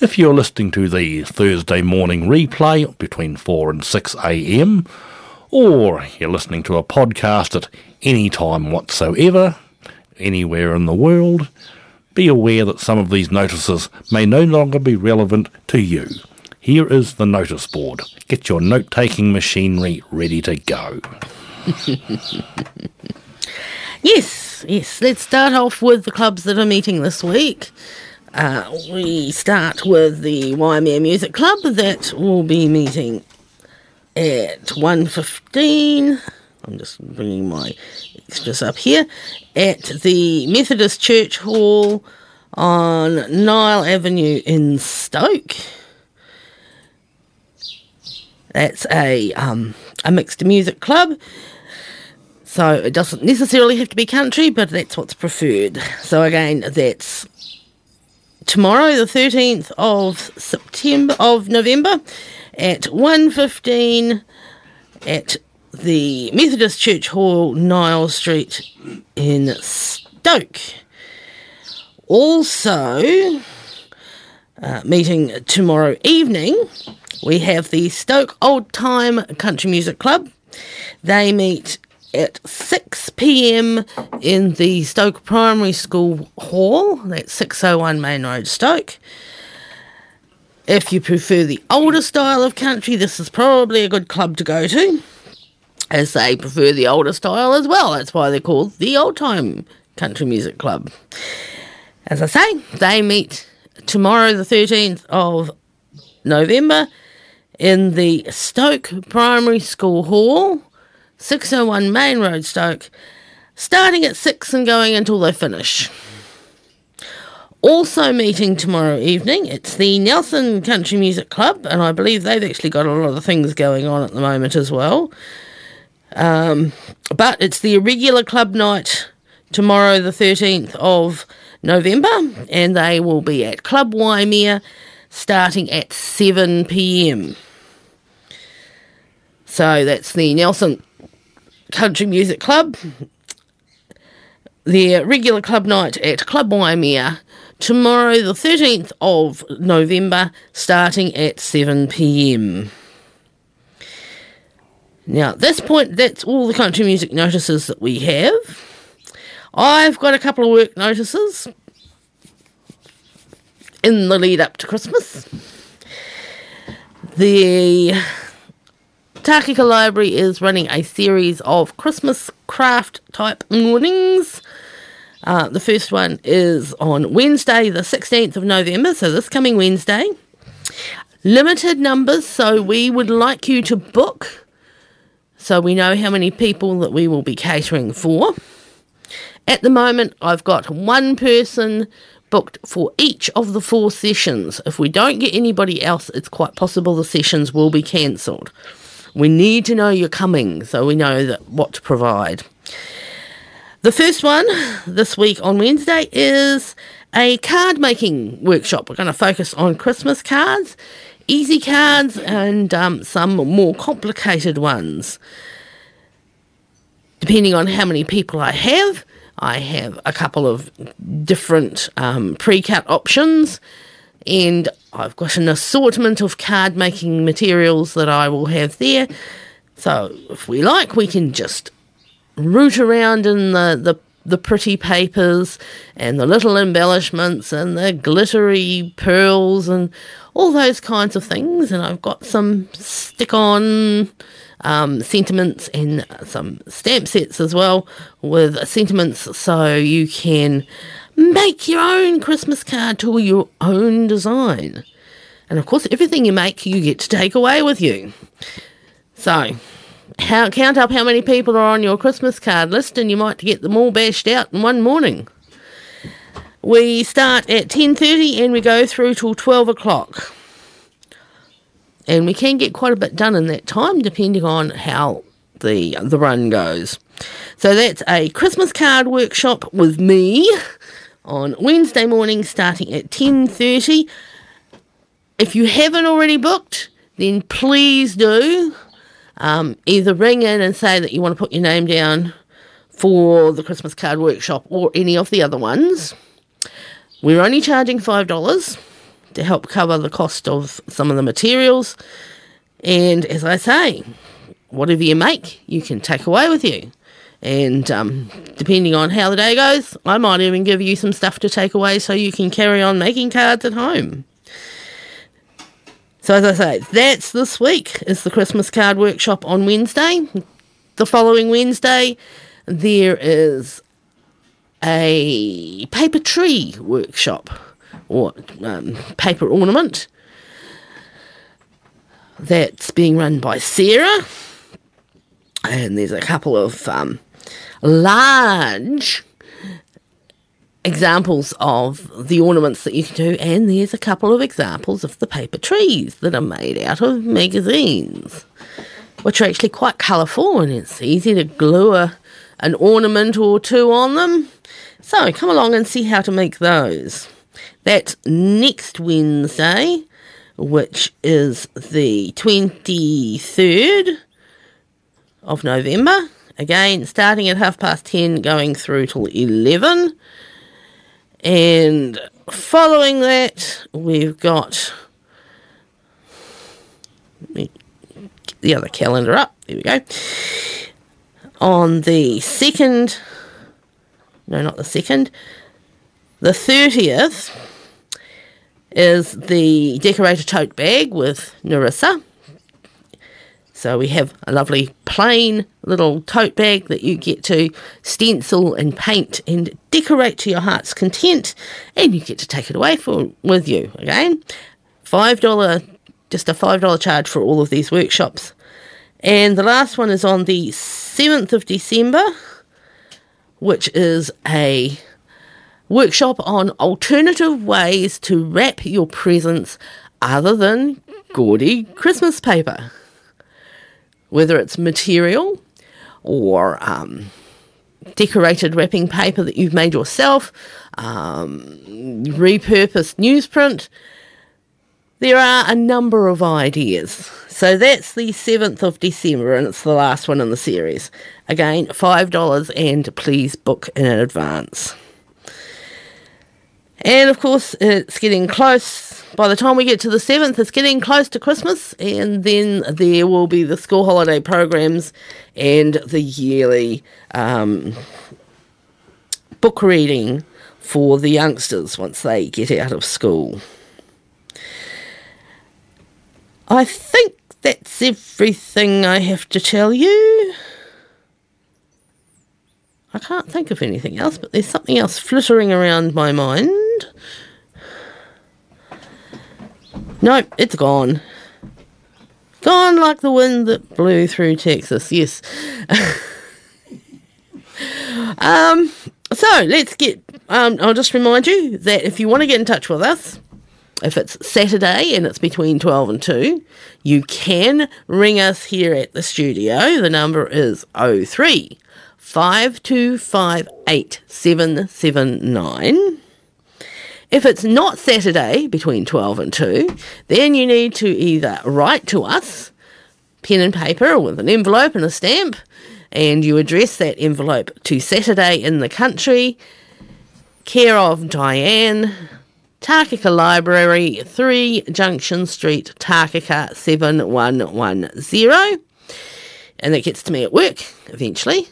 If you're listening to the Thursday morning replay between four and six a.m, or you're listening to a podcast at any time whatsoever, anywhere in the world, be aware that some of these notices may no longer be relevant to you. Here is the notice board. Get your note-taking machinery ready to go. Yes, yes. Let's start off with the clubs that are meeting this week. Uh, we start with the Waimea Music Club that will be meeting at one fifteen. I'm just bringing my extras up here. At the Methodist Church Hall on Nile Avenue in Stoke. That's a um, a mixed music club. So it doesn't necessarily have to be country, but that's what's preferred. So again, that's tomorrow, the thirteenth of September of November, at one fifteen at the Methodist Church Hall, Nile Street in Stoke. Also, uh, meeting tomorrow evening, we have the Stoke Old Time Country Music Club. They meet at six p.m. in the Stoke Primary School Hall. That's six oh one Main Road, Stoke. If you prefer the older style of country, this is probably a good club to go to, as they prefer the older style as well. That's why they're called the Old Time Country Music Club. As I say, they meet tomorrow, the thirteenth of November, in the Stoke Primary School Hall, six oh one Main Road, Stoke, starting at six and going until they finish. Also meeting tomorrow evening, it's the Nelson Country Music Club, and I believe they've actually got a lot of things going on at the moment as well. Um, but it's the irregular club night tomorrow, the thirteenth of November, and they will be at Club Waimea starting at seven p.m. So that's the Nelson Country Music Club, their regular club night at Club Waimea tomorrow, the thirteenth of November, starting at seven p.m. Now, at this point, that's all the country music notices that we have. I've got a couple of work notices in the lead up to Christmas. The Takika Library is running a series of Christmas craft type mornings. Uh, the first one is on Wednesday, the sixteenth of November, so this coming Wednesday. Limited numbers, so we would like you to book, so we know how many people that we will be catering for. At the moment, I've got one person booked for each of the four sessions. If we don't get anybody else, it's quite possible the sessions will be cancelled. We need to know you're coming, so we know that what to provide. The first one this week on Wednesday is a card-making workshop. We're going to focus on Christmas cards, easy cards, and um, some more complicated ones. Depending on how many people I have, I have a couple of different um, pre-cut options, and I've got an assortment of card making materials that I will have there. So if we like, we can just root around in the, the the pretty papers and the little embellishments and the glittery pearls and all those kinds of things. And I've got some stick-on um, sentiments and some stamp sets as well with sentiments, so you can make your own Christmas card to your own design. And of course, everything you make, you get to take away with you. So How, count up how many people are on your Christmas card list, and you might get them all bashed out in one morning. We start at ten thirty and we go through till twelve o'clock. And we can get quite a bit done in that time, depending on how the, the run goes. So that's a Christmas card workshop with me on Wednesday morning starting at ten thirty. if you haven't already booked, then please do um, either ring in and say that you want to put your name down for the Christmas card workshop or any of the other ones. We're only charging five dollars to help cover the cost of some of the materials. And as I say, whatever you make, you can take away with you. And um, depending on how the day goes, I might even give you some stuff to take away so you can carry on making cards at home. So as I say, that's this week. It's the Christmas card workshop on Wednesday. The following Wednesday, there is a paper tree workshop or um, paper ornament that's being run by Sarah. And there's a couple of um, large examples of the ornaments that you can do, and there's a couple of examples of the paper trees that are made out of magazines, which are actually quite colourful, and it's easy to glue a, an ornament or two on them. So come along and see how to make those. That's next Wednesday, which is the twenty-third of November, again starting at half past ten, going through till eleven. And following that, we've got the other calendar up. There we go. On the second, no, not the second, the thirtieth is the decorator tote bag with Narissa. So we have a lovely plain little tote bag that you get to stencil and paint and decorate to your heart's content, and you get to take it away for with you. Again, five dollars, just a five dollars charge for all of these workshops. And the last one is on the seventh of December, which is a workshop on alternative ways to wrap your presents other than gaudy Christmas paper. Whether it's material or um, decorated wrapping paper that you've made yourself, um, repurposed newsprint, there are a number of ideas. So that's the seventh of December, and it's the last one in the series. Again, five dollars, and please book in advance. And of course, it's getting close. By the time we get to the seventh, it's getting close to Christmas, and then there will be the school holiday programs and the yearly um, book reading for the youngsters once they get out of school. I think that's everything I have to tell you. I can't think of anything else, but there's something else flittering around my mind. No, it's gone. Gone like the wind that blew through Texas, yes. um, so let's get, um, I'll just remind you that if you want to get in touch with us, if it's Saturday and it's between twelve and two, you can ring us here at the studio. The number is oh three five two five eight seven seven nine. If it's not Saturday between twelve and two, then you need to either write to us, pen and paper, or with an envelope and a stamp, and you address that envelope to Saturday in the Country, care of Diane, Takaka Library, three Junction Street, Takaka seven one one zero, and that gets to me at work eventually.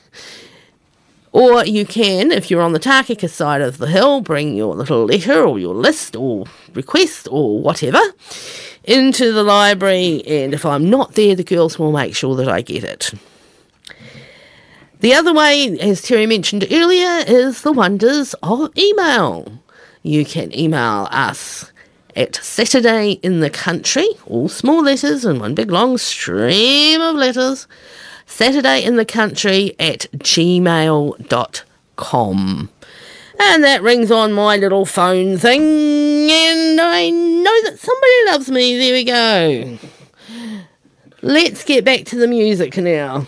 Or you can, if you're on the Takaka side of the hill, bring your little letter or your list or request or whatever into the library, and if I'm not there, the girls will make sure that I get it. The other way, as Terry mentioned earlier, is the wonders of email. You can email us at saturdayinthecountry, all small letters and one big long stream of letters, saturdayinthecountry at gmail dot com. And that rings on my little phone thing, and I know that somebody loves me. There we go. Let's get back to the music now.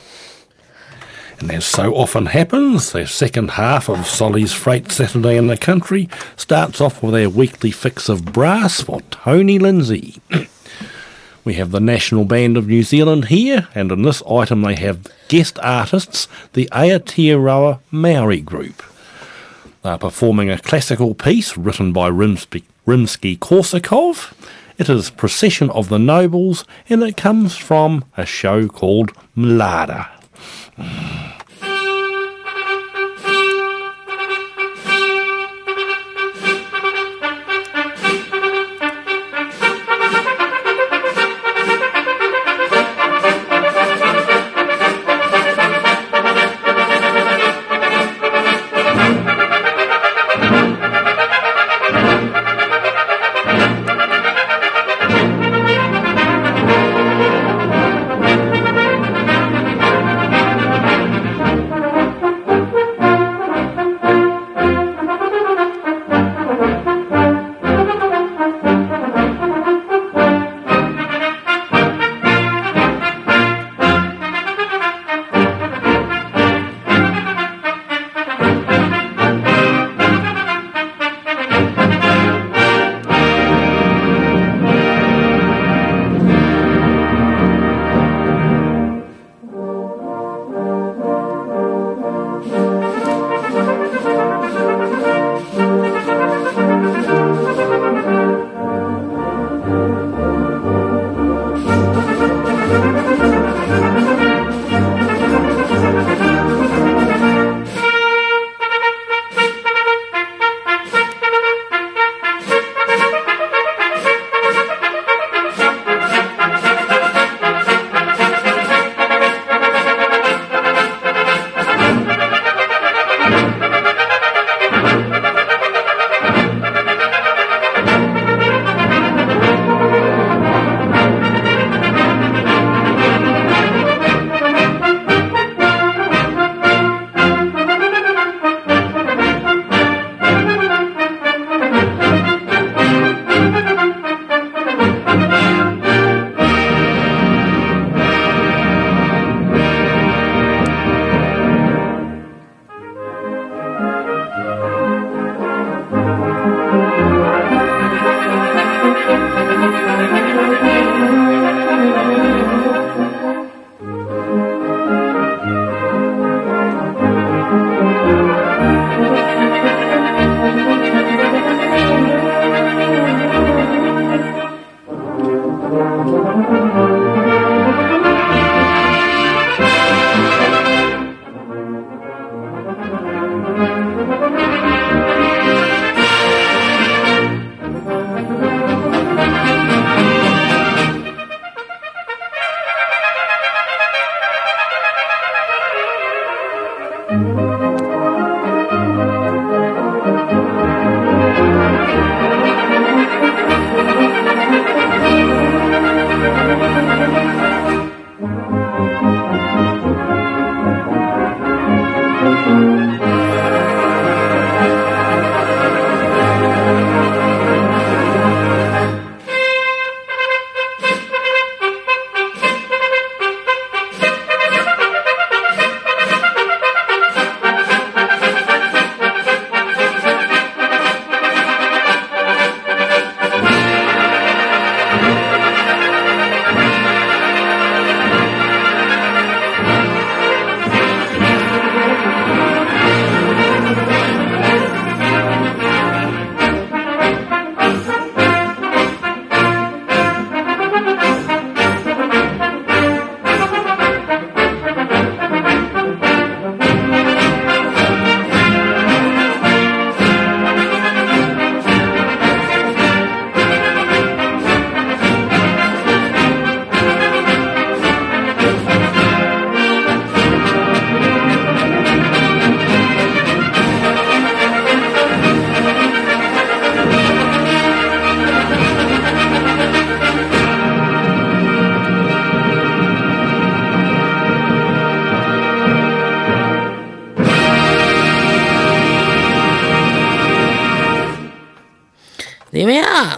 And as so often happens, the second half of Solly's Freight Saturday in the Country starts off with our weekly fix of brass for Tony Lindsay. We have the National Band of New Zealand here, and in this item they have guest artists, the Aotearoa Māori Group. They're performing a classical piece written by Rimsky-Korsakov. It is Procession of the Nobles, and it comes from a show called Mlada.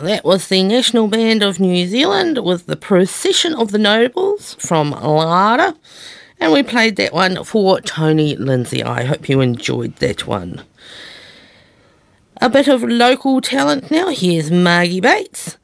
That was the National Band of New Zealand with the Procession of the Nobles from Mlada, And we played that one for Tony Lindsay. I hope you enjoyed that one. A bit of local talent now. Here's Margie Bates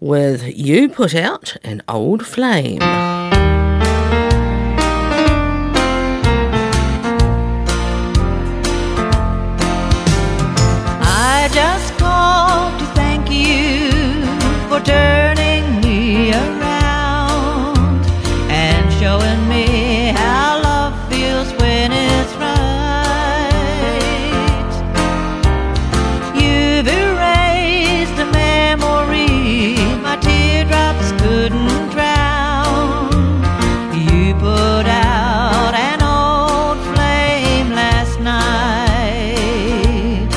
with You Put Out an Old Flame. I just called to thank you for turning me around and showing me how love feels when it's right. You've erased a memory my teardrops couldn't drown. You put out an old flame last night.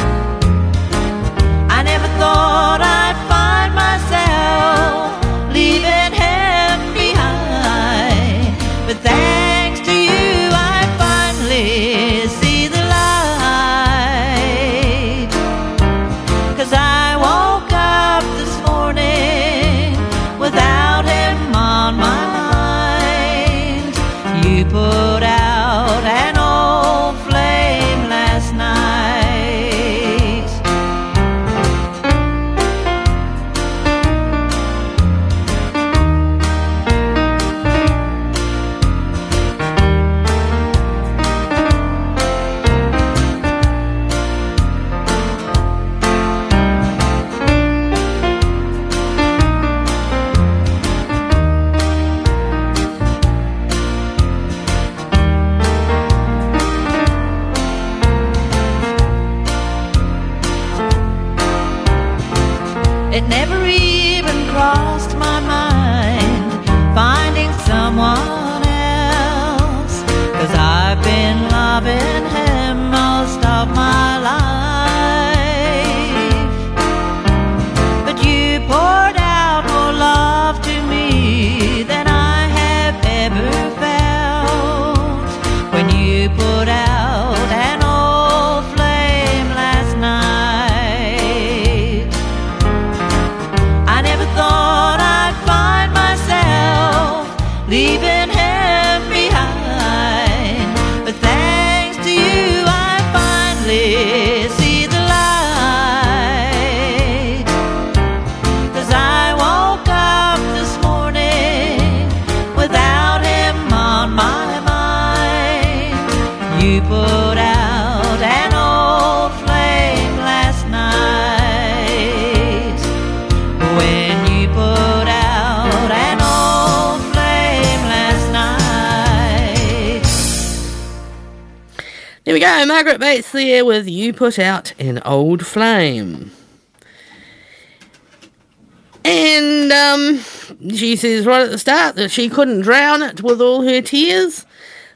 I never thought I'd find myself leaving him behind, but thanks to you I finally see the light. 'Cause I woke up this morning without him on my mind. You put out an old flame last night. It never even crossed my mind finding someone else, 'cause I've been loving him most of my life. But you poured out more love to me than I have ever felt when you put out an old flame last night. I never thought I'd find myself leaving him behind, but thanks to you I finally see the light. 'Cause I woke up this morning without him on my mind. You put out an old flame last night. When you put out an old flame last night. There we go, Margaret Bates there with You Put Out an Old Flame. And um, she says right at the start that she couldn't drown it with all her tears.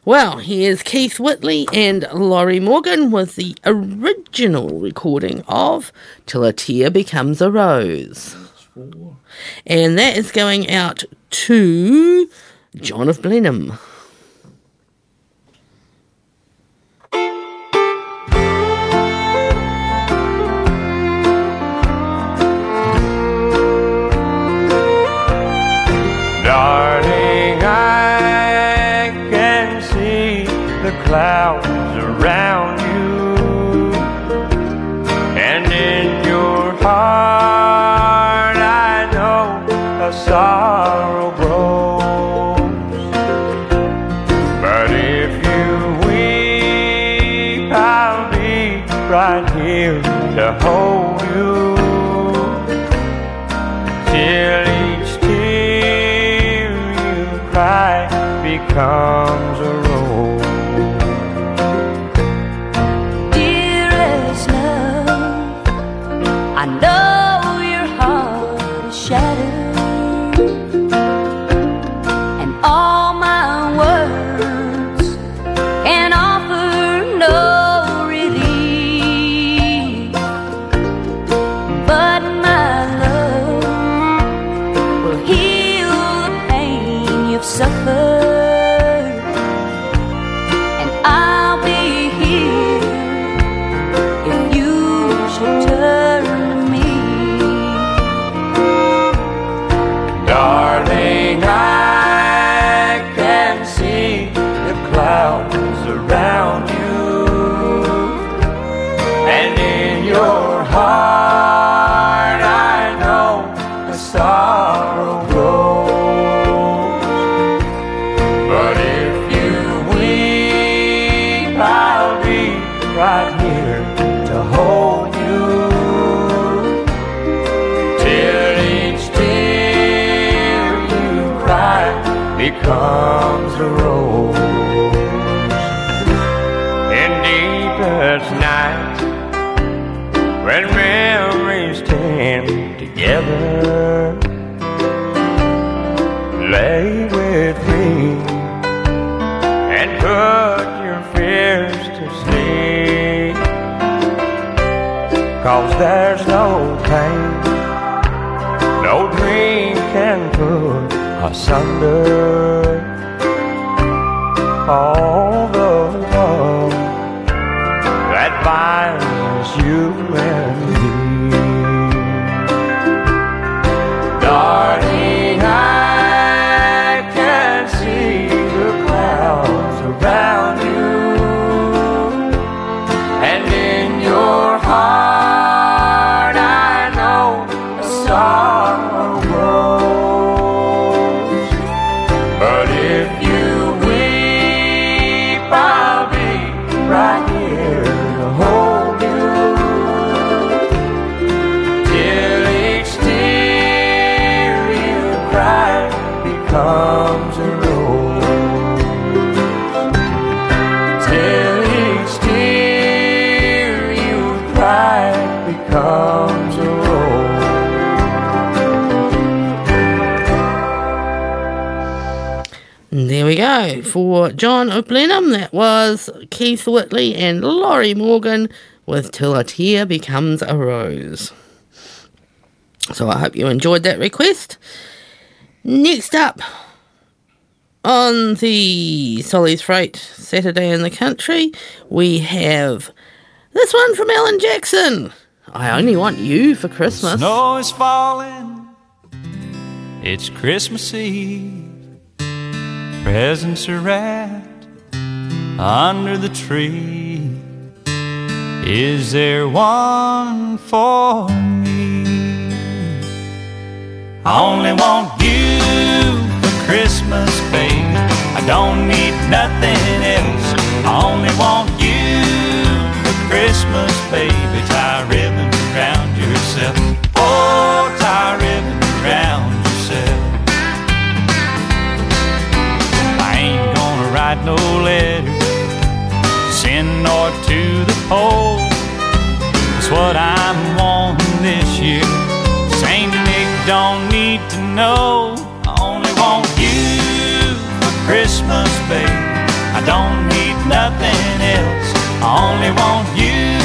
Well, here's Keith Whitley and Lorrie Morgan with the original recording of Till a Tear Becomes a Rose. And that is going out to John of Blenheim. Darling, I can see the clouds around you, and in your heart I know a sorrow grows. But if you weep, I'll be right here to hold you till each tear you cry becomes a rose. Dearest love, I know your heart is shattered, and all my words can offer no relief. But my love will heal the pain you've suffered comes the rose. In deepest night, when memories tend together, lay with me and put your fears to sleep. 'Cause there's no pain no dream can put asunder, all the love that binds you and me. Darling, I can see the clouds around you, and in your heart I know a song. There we go. For John O'Blenheim, that was Keith Whitley and Lorrie Morgan with Till a Tear Becomes a Rose. So I hope you enjoyed that request. Next up on the Solly's Freight Saturday in the Country, we have this one from Alan Jackson. I Only Want You for Christmas. The snow is falling, it's Christmas Eve. Presents are wrapped under the tree. Is there one for me? I only want you for Christmas, baby. I don't need nothing else. I only want you for Christmas, baby. Tie a ribbon around yourself. Oh, tie a ribbon around yourself. I ain't gonna write no letters, send nor to the pole. That's what I'm wanting this year. Saint Nick don't need to know. I only want you for Christmas, babe. I don't need nothing else. I only want you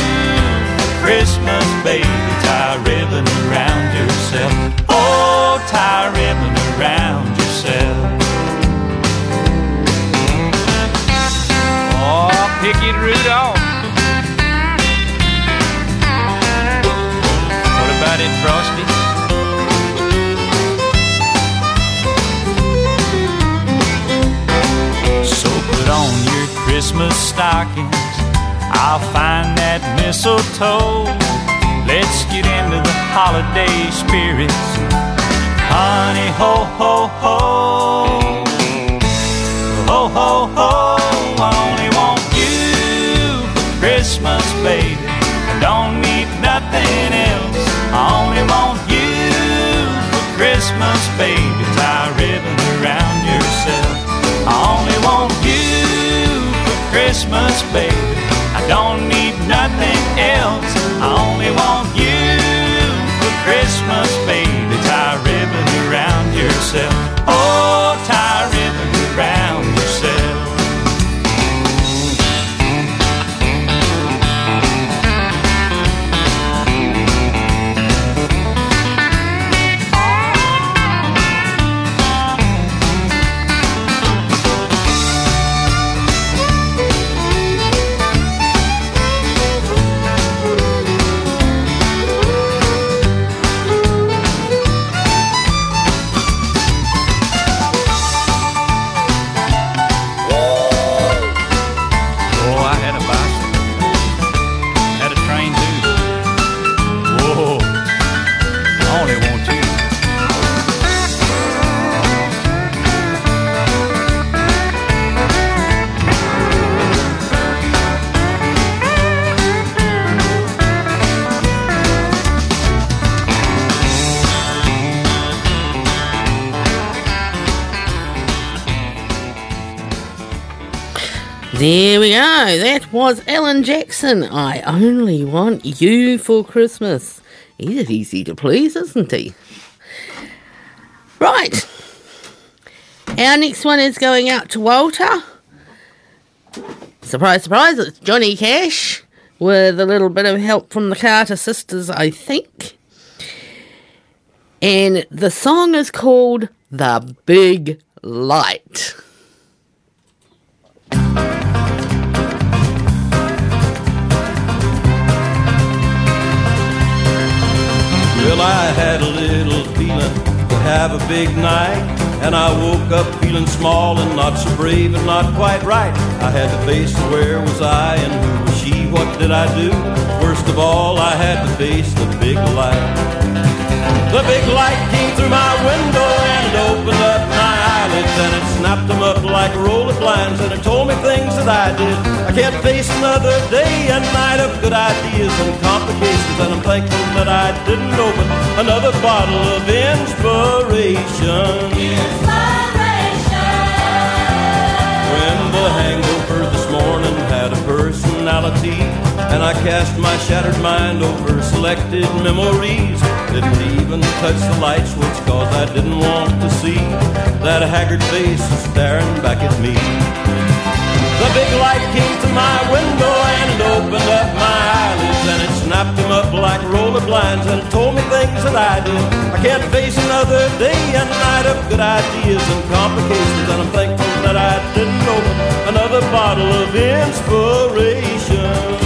for Christmas, baby. Tie a ribbon around yourself. Oh, tie a ribbon around yourself. Oh, Picket Rudolph. What about it, Frosty? On your Christmas stockings, I'll find that mistletoe. Let's get into the holiday spirits. Honey, ho, ho, ho. Ho, ho, ho. I only want you for Christmas, baby. I don't need nothing else. I only want you for Christmas, baby. Tie a ribbon around yourself. I only want you Christmas, baby. I don't need nothing else. I only want you for Christmas, baby. Tie a ribbon around yourself. Oh, tie a ribbon around yourself. There we go. That was Alan Jackson. I only want you for Christmas. He's easy to please, isn't he? Right. Our next one is going out to Walter. Surprise, surprise, it's Johnny Cash with a little bit of help from the Carter sisters, I think. And the song is called The Big Light. Well, I had a little feeling to have a big night, and I woke up feeling small and not so brave and not quite right. I had to face the where was I and who was she, what did I do? Worst of all, I had to face the big light. The big light came through my window and it opened up my eyelids, and it snapped them up like a roll of blinds, and it told me things that I did I can't face another day and night of good ideas and complications. And I'm thankful that I didn't open another bottle of inspiration. When the hangover this morning had a personality, and I cast my shattered mind over selected memories, didn't even touch the light switch cause I didn't want to see that haggard face staring back at me. The big light came to my window and it opened up my eyelids, and it snapped them up like roller blinds, and it told me things that I did I can't face another day and night of good ideas and complications. And I'm thankful that I didn't open another bottle of inspiration.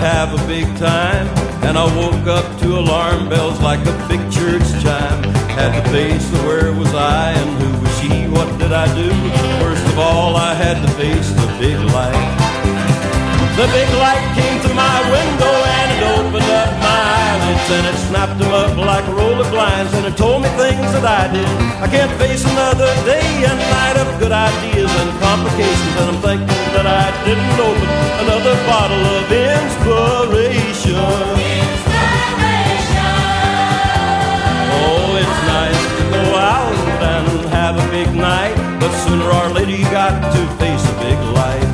Have a big time, and I woke up to alarm bells like a big church chime. Had to face the where was I and who was she, what did I do? Worst of all, I had to face the big light. The big light came to my window and it opened up my eyelids, and it snapped them up like roller blinds, and it told me things that I did I can't face another day and night of good ideas and complications. And I'm thankful that I didn't open another bottle of inspiration. Inspiration. Oh, it's nice to go out and have a big night, but sooner or later you got to face a big light.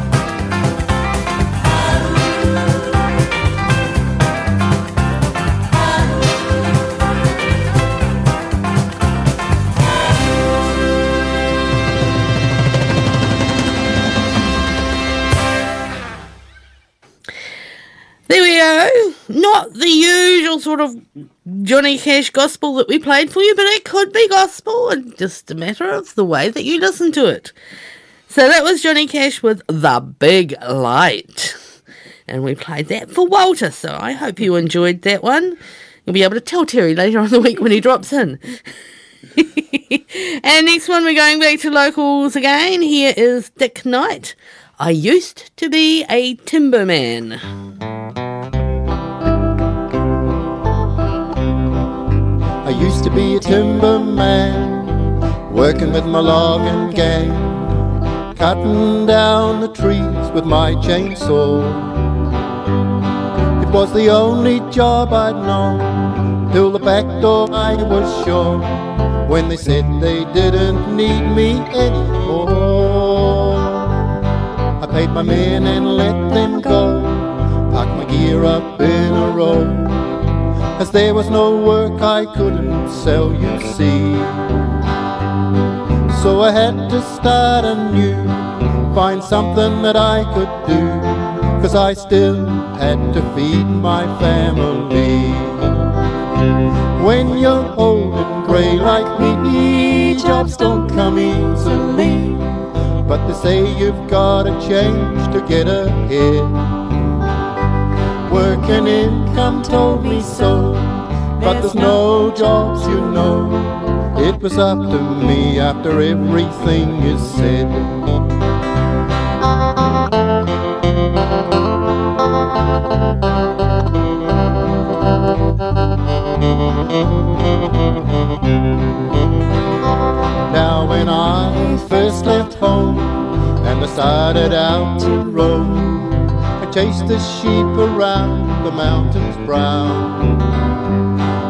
There we go. Not the usual sort of Johnny Cash gospel that we played for you, but it could be gospel, and just a matter of the way that you listen to it. So that was Johnny Cash with The Big Light. And we played that for Walter, so I hope you enjoyed that one. You'll be able to tell Terry later on the week when he drops in. And next one, we're going back to locals again. Here is Dick Knight. I used to be a timberman. I used to be a timberman, working with my logging gang, cutting down the trees with my chainsaw. It was the only job I'd known, till the back door I was sure, when they said they didn't need me anymore. I paid my men and let them go, packed my gear up in a row, as there was no work I couldn't sell, you see. So I had to start anew, find something that I could do, 'cause I still had to feed my family. When you're old and grey like me, jobs don't come easily, but they say you've gotta change to get ahead. Working income told me so, but there's no jobs, you know. It was up to me after everything is said. started out to row. I chased the sheep around the mountains brown.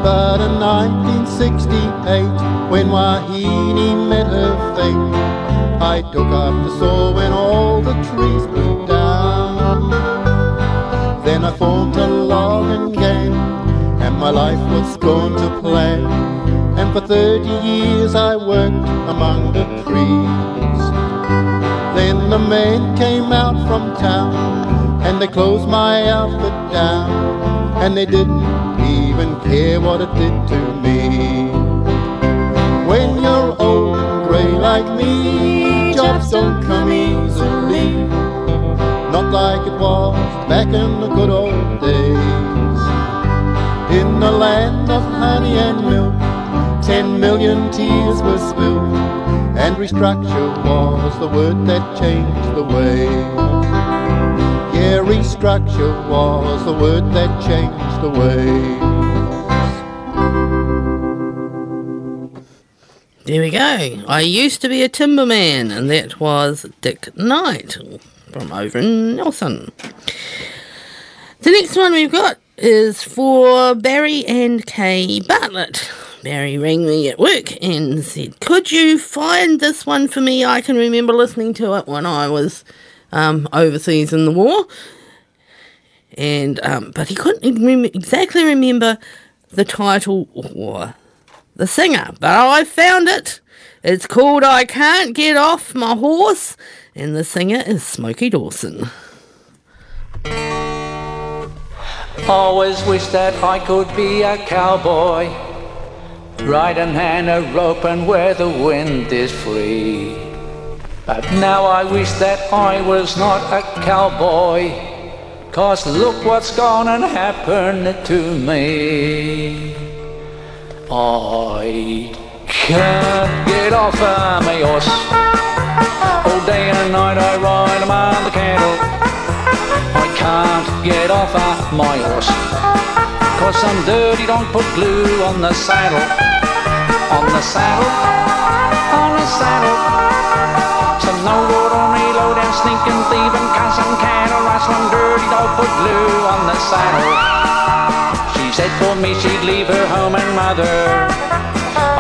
But in nineteen sixty-eight, when Wahine met her fate, I took up the saw when all the trees blew down. Then I fought a long and game, and my life was gone to plan. And for thirty years I worked among the trees. Then the men came out from town, and they closed my outfit down, and they didn't even care what it did to me. When you're old and grey like me, jobs don't come easily, not like it was back in the good old days. In the land of honey and milk, ten million tears were spilled, and restructure was the word that changed the way. Yeah, restructure was the word that changed the ways. There we go. I used to be a timberman, and that was Dick Knight from over in Nelson. The next one we've got is for Barry and Kay Bartlett. Barry rang me at work and said, could you find this one for me? I can remember listening to it when I was Um, overseas in the war, and um, but he couldn't rem- exactly remember the title or the singer, but I found it. It's called I Can't Get Off My Horse, and the singer is Smokey Dawson. Always wished that I could be a cowboy, riding hand a rope and where the wind is free. But now I wish that I was not a cowboy, 'cause look what's gone and happened to me. I can't get off of my horse. All day and night I ride among the cattle. I can't get off of my horse, 'cause some dirty don't put glue on the saddle. On the saddle, on the saddle. Some no-load on reload and sneaking, thieving, cussing, cattle rustling, dirty dog put glue on the saddle. She said for me she'd leave her home and mother.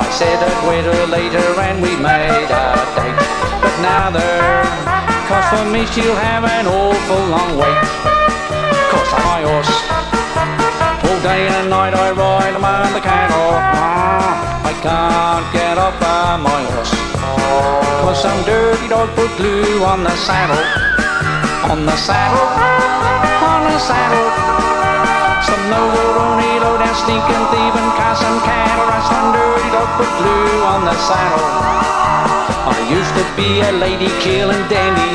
I said I'd wait her later and we made a date. But now there, 'cause for me she'll have an awful long wait. 'Cause my horse, all day and night I ride among the cattle. I can't get off of my horse, 'cause some dirty dog put glue on the saddle. On the saddle, on the saddle. Some no-load on reload and sneaking, thieving, cussing, cattle rustling, dirty dog put glue on the saddle. I used to be a lady killing dandy,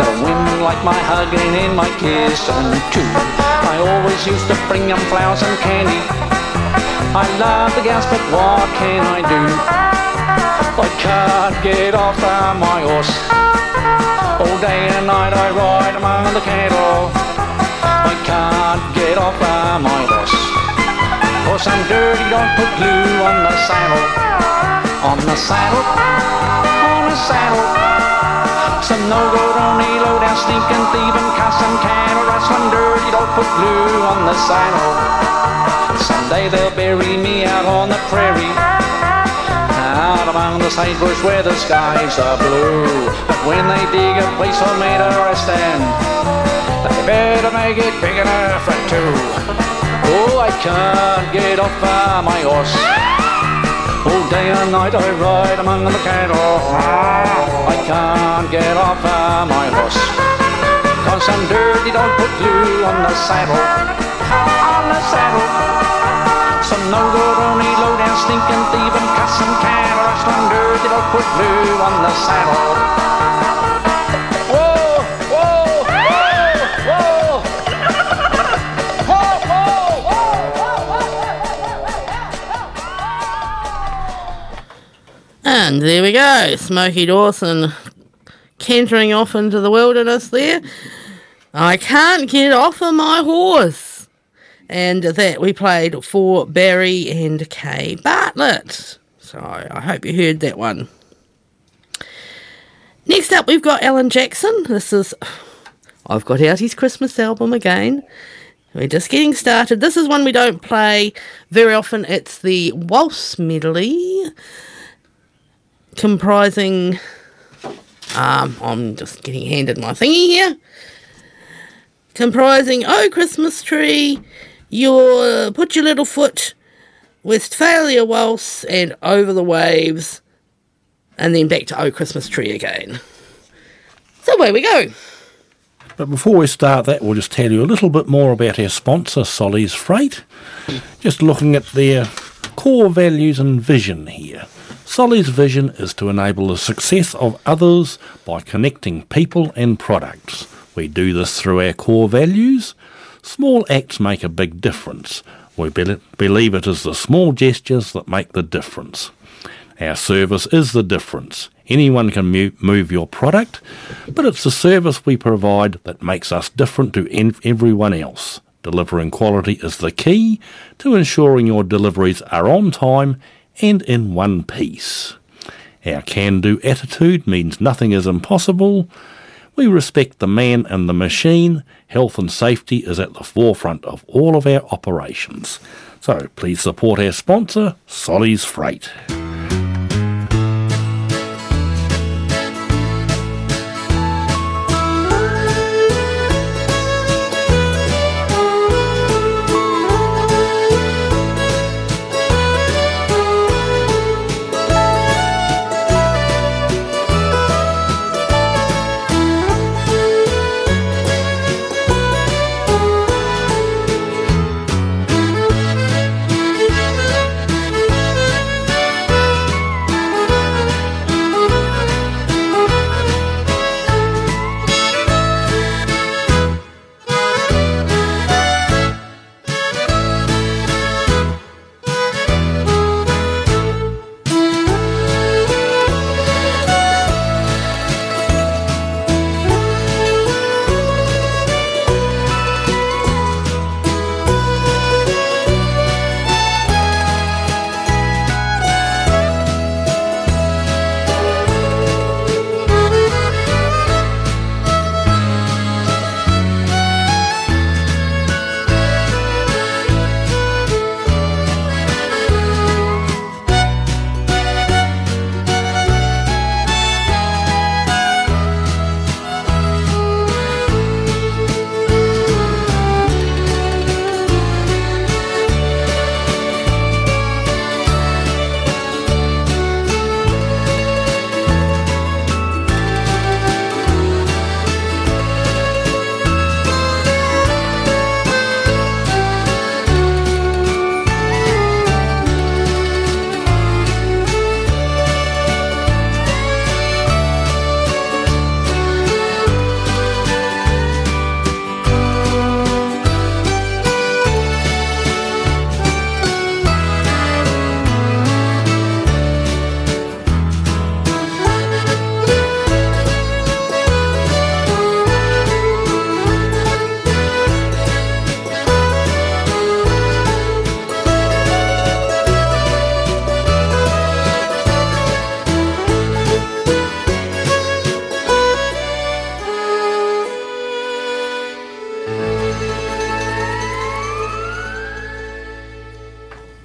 the women like my hugging and my kissing too. I always used to bring them flowers and candy. I love the gals but what can I do? I can't get off of my horse. All day and night I ride among the cattle. I can't get off of my horse, 'cause I'm dirty don't put glue on the saddle. On the saddle, on the saddle. Some no-good on e-load and sneaking, thieving, cussing, cattle rustling, dirty don't put glue on the saddle. Someday they'll bury me out on the prairie, out among the sagebrush where the skies are blue. But when they dig a place for me to rest in, they better make it big enough for two. Oh, I can't get off of my horse. All day and night I ride among the cattle. I can't get off of my horse, 'cause some dirty dog put glue on the saddle. On the saddle. Some no-good on e-load and stinking, thieving, cussing, cattle rustling, dirty dog put glue on the saddle. Whoa, whoa, whoa, whoa. Whoa, whoa, whoa, whoa. And there we go, Smokey Dawson cantering off into the wilderness there. I can't get off of my horse. And that we played for Barry and Kay Bartlett. So I hope you heard that one. Next up, we've got Alan Jackson. This is, I've got out his Christmas album again. We're just getting started. This is one we don't play very often. It's the Waltz Medley, comprising, um, I'm just getting handed my thingy here, comprising Oh Christmas Tree, your Put Your Little Foot, Westphalia Waltz, and Over the Waves, and then back to Oh Christmas Tree again. So away we go. But before we start that, we'll just tell you a little bit more about our sponsor, Solly's Freight. Just looking at their core values and vision here. Solly's vision is to enable the success of others by connecting people and products. We do this through our core values. Small acts make a big difference. We be- believe it is the small gestures that make the difference. Our service is the difference. Anyone can mu- move your product, but it's the service we provide that makes us different to en- everyone else. Delivering quality is the key to ensuring your deliveries are on time and in one piece. Our can-do attitude means nothing is impossible. We respect the man and the machine. Health and safety is at the forefront of all of our operations. So please support our sponsor, Solly's Freight.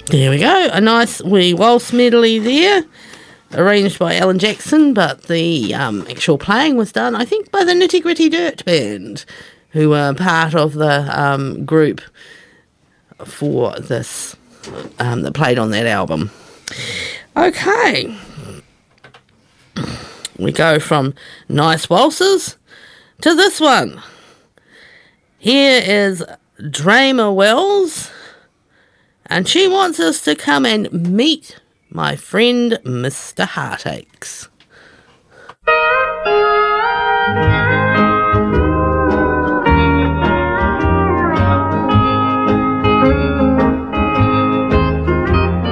There we go, a nice wee waltz medley there, arranged by Alan Jackson, but the um, actual playing was done, I think, by the Nitty Gritty Dirt Band, who were part of the um, group for this, um, that played on that album. Okay, we go from nice waltzes to this one. Here is Dreamer Wells. And she wants us to come and meet my friend, Mister Heartaches.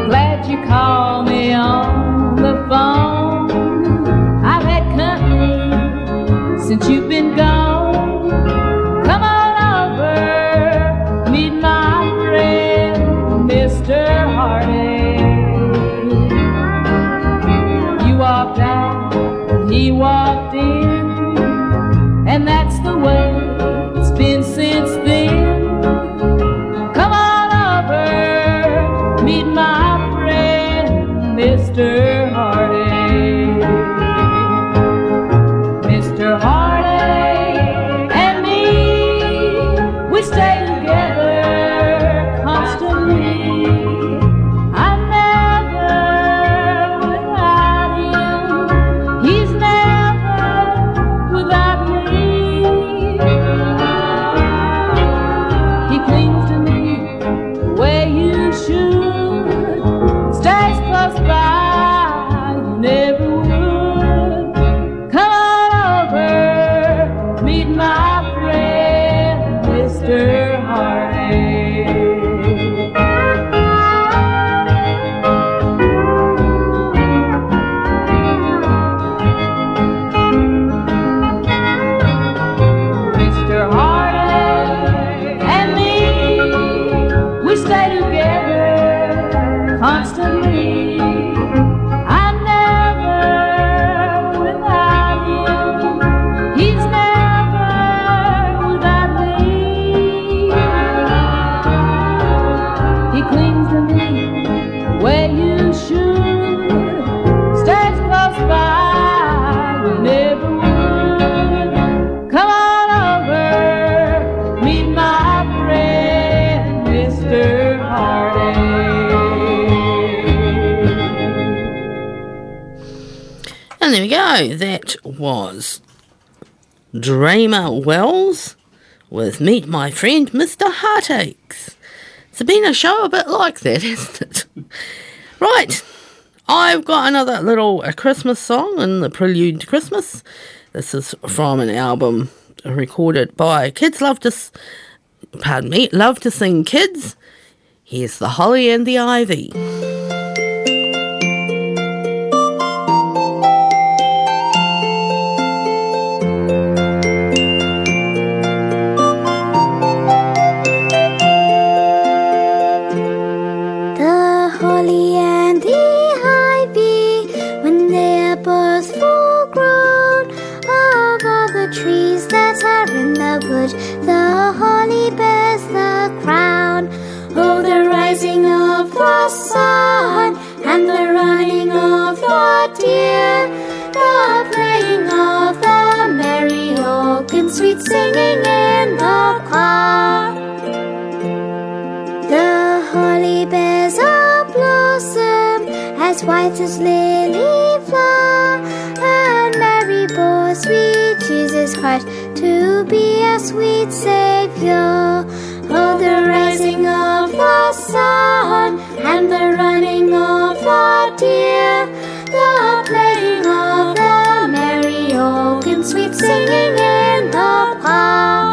Glad you called me on the phone. I've had company since you've been gone. He walked in. Mister Heartache, Mister Heartache and me, we stay together constantly. I'm never without him, he's never without me. He clings to me the way you should. So that was Dreamer Wells with Meet My Friend Mister Heartaches. It's been a show a bit like that, hasn't it? Right, I've got another little a Christmas song in the prelude to Christmas. This is from an album recorded by Kids Love to, S- pardon me, Love to Sing Kids. Here's The Holly and the Ivy. The holly bears the crown. Oh, the rising of the sun and the running of the deer, the playing of the merry organ, sweet singing in the choir. The holly bears a blossom as white as lily flower, and Mary bore sweet Jesus Christ to be a sweet Saviour. Oh, the rising of the sun and the running of the deer, the playing of the merry organ, sweet singing in the park.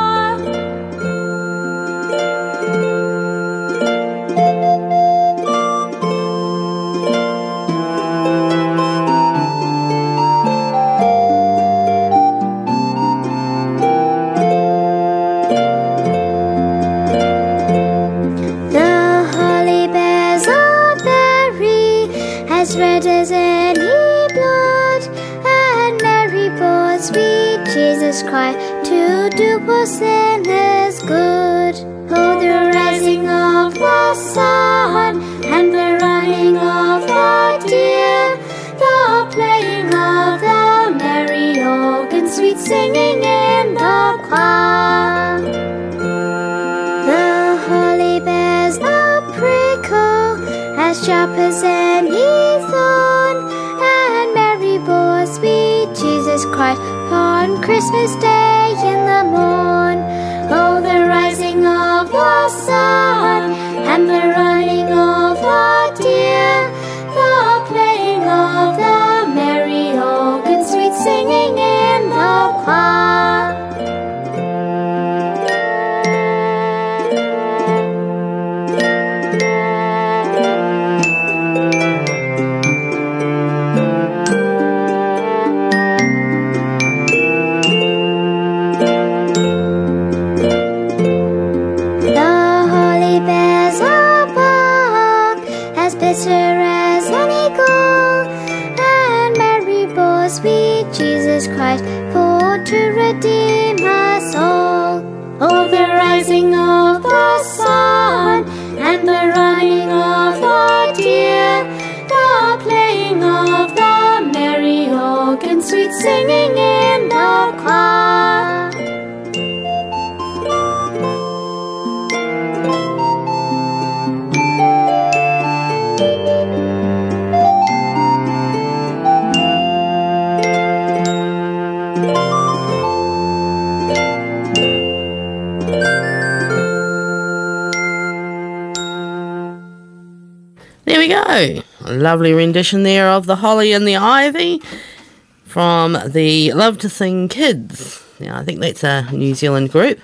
Cry to do for sinners good. Oh, the rising of the sun and the running of the deer, the playing of the merry organ, sweet singing in the choir. The holly bears the prickle as sharp as any thorn, and Mary bore sweet Jesus Christ on Christmas Day in the morn. Oh, the rising of the sun and the running of the deer, the playing of the merry organ, sweet singing in the choir. Christ, for to redeem us all. Oh, the rising of the sun and the running of the deer, the play sweet singing in the choir. There we go. A lovely rendition there of The Holly and the Ivy from the Love to Sing Kids. Now, I think that's a New Zealand group,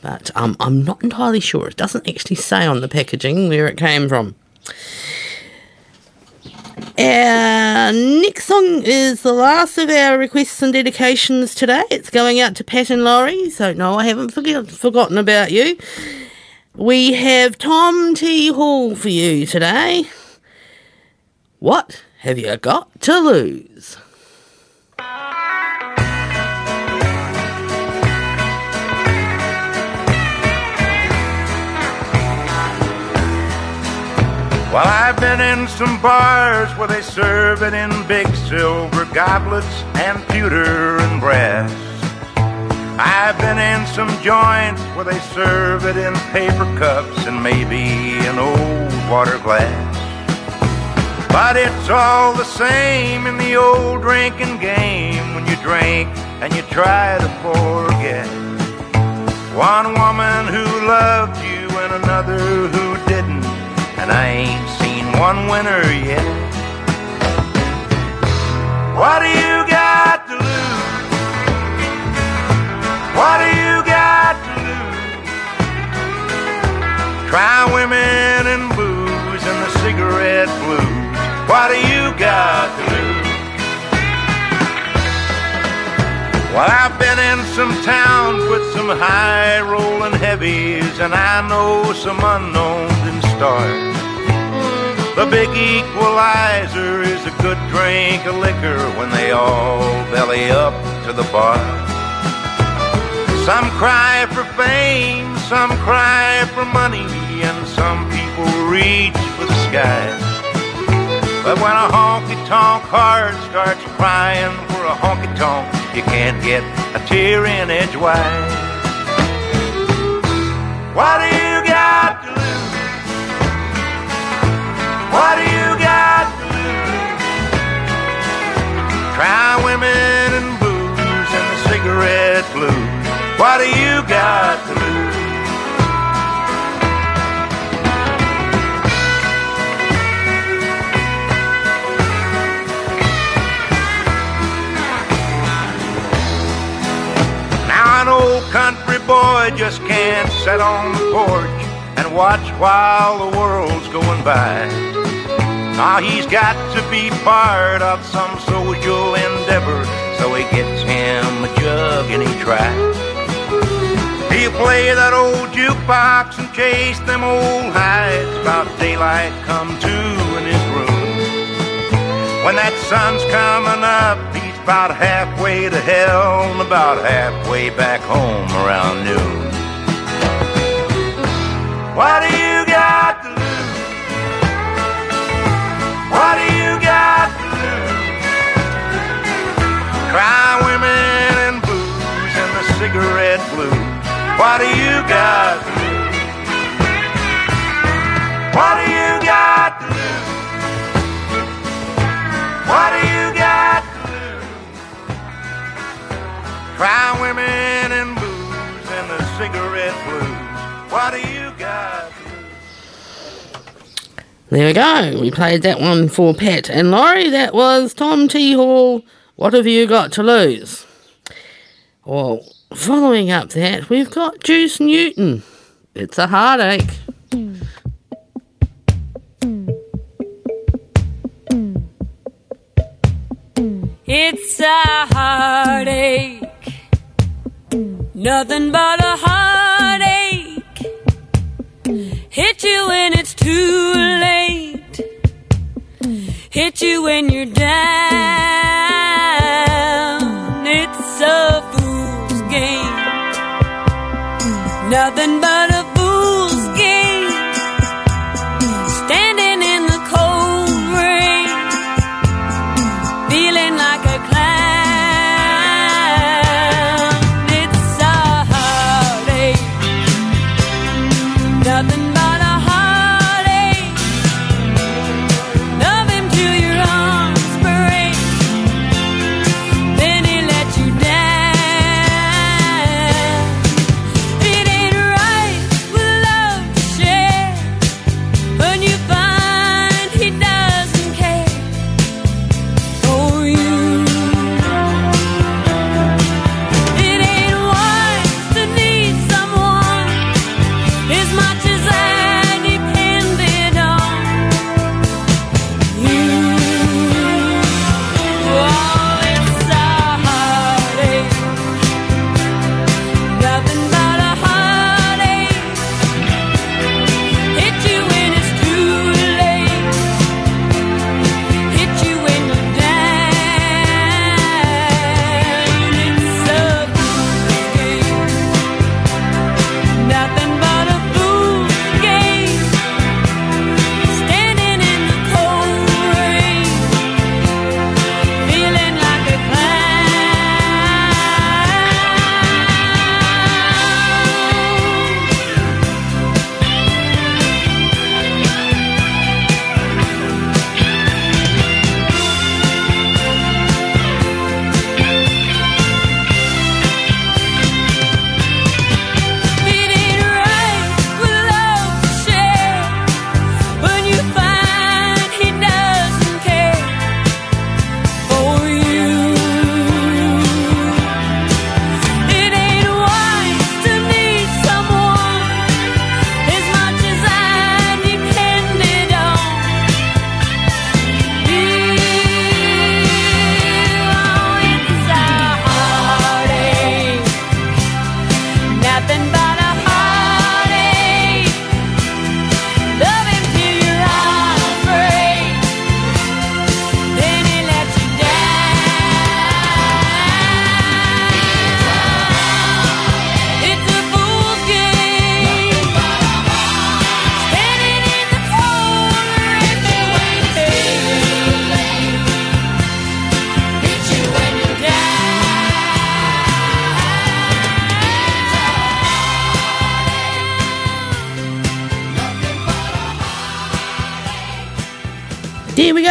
but um, I'm not entirely sure. It doesn't actually say on the packaging where it came from. Our next song is the last of our requests and dedications today. It's going out to Pat and Laurie, so no, I haven't forget- forgotten about you. We have Tom T. Hall for you today. What have you got to lose? Well, I've been in some bars where they serve it in big silver goblets and pewter and brass. I've been in some joints where they serve it in paper cups and maybe an old water glass. But it's all the same in the old drinking game when you drink and you try to forget. One woman who loved you and another who didn't, and I ain't seen one winner yet. What do you got to lose? What do you got to lose? Try women and booze and the cigarette blues. What do you got to lose? Well, I've been in some towns with some high-rolling heavies, and I know some unknowns in stars. The big equalizer is a good drink of liquor when they all belly up to the bar. Some cry for fame, some cry for money, and some people reach for the sky. But when a honky-tonk heart starts crying for a honky-tonk, you can't get a tear in edgewise. What do you got to lose? What do you got to lose? Try women and booze and the cigarette blues. What do you got to lose? An old country boy just can't sit on the porch and watch while the world's going by. Now he's got to be part of some social endeavor, so he gets him a jug and he tries. He'll play that old jukebox and chase them old hides. About daylight come to in his room. When that sun's coming up, about halfway to hell and about halfway back home around noon. What do you got to lose? What do you got to lose? Cry women and booze and the cigarette blues. What do you got to lose? What do you got to lose? What do you got to lose? Cry women and booze and the cigarette blues. What do you got? There we go. We played that one for Pat and Laurie. That was Tom T. Hall, What Have You Got to Lose? Well, following up that, we've got Juice Newton. It's a heartache. Mm. Mm. Mm. Mm. It's a heartache. Nothing but a heartache. Hit you when it's too late. Hit you when you're down. It's a fool's game. Nothing but a fool's game. Standing in the cold rain, feeling like a cloud.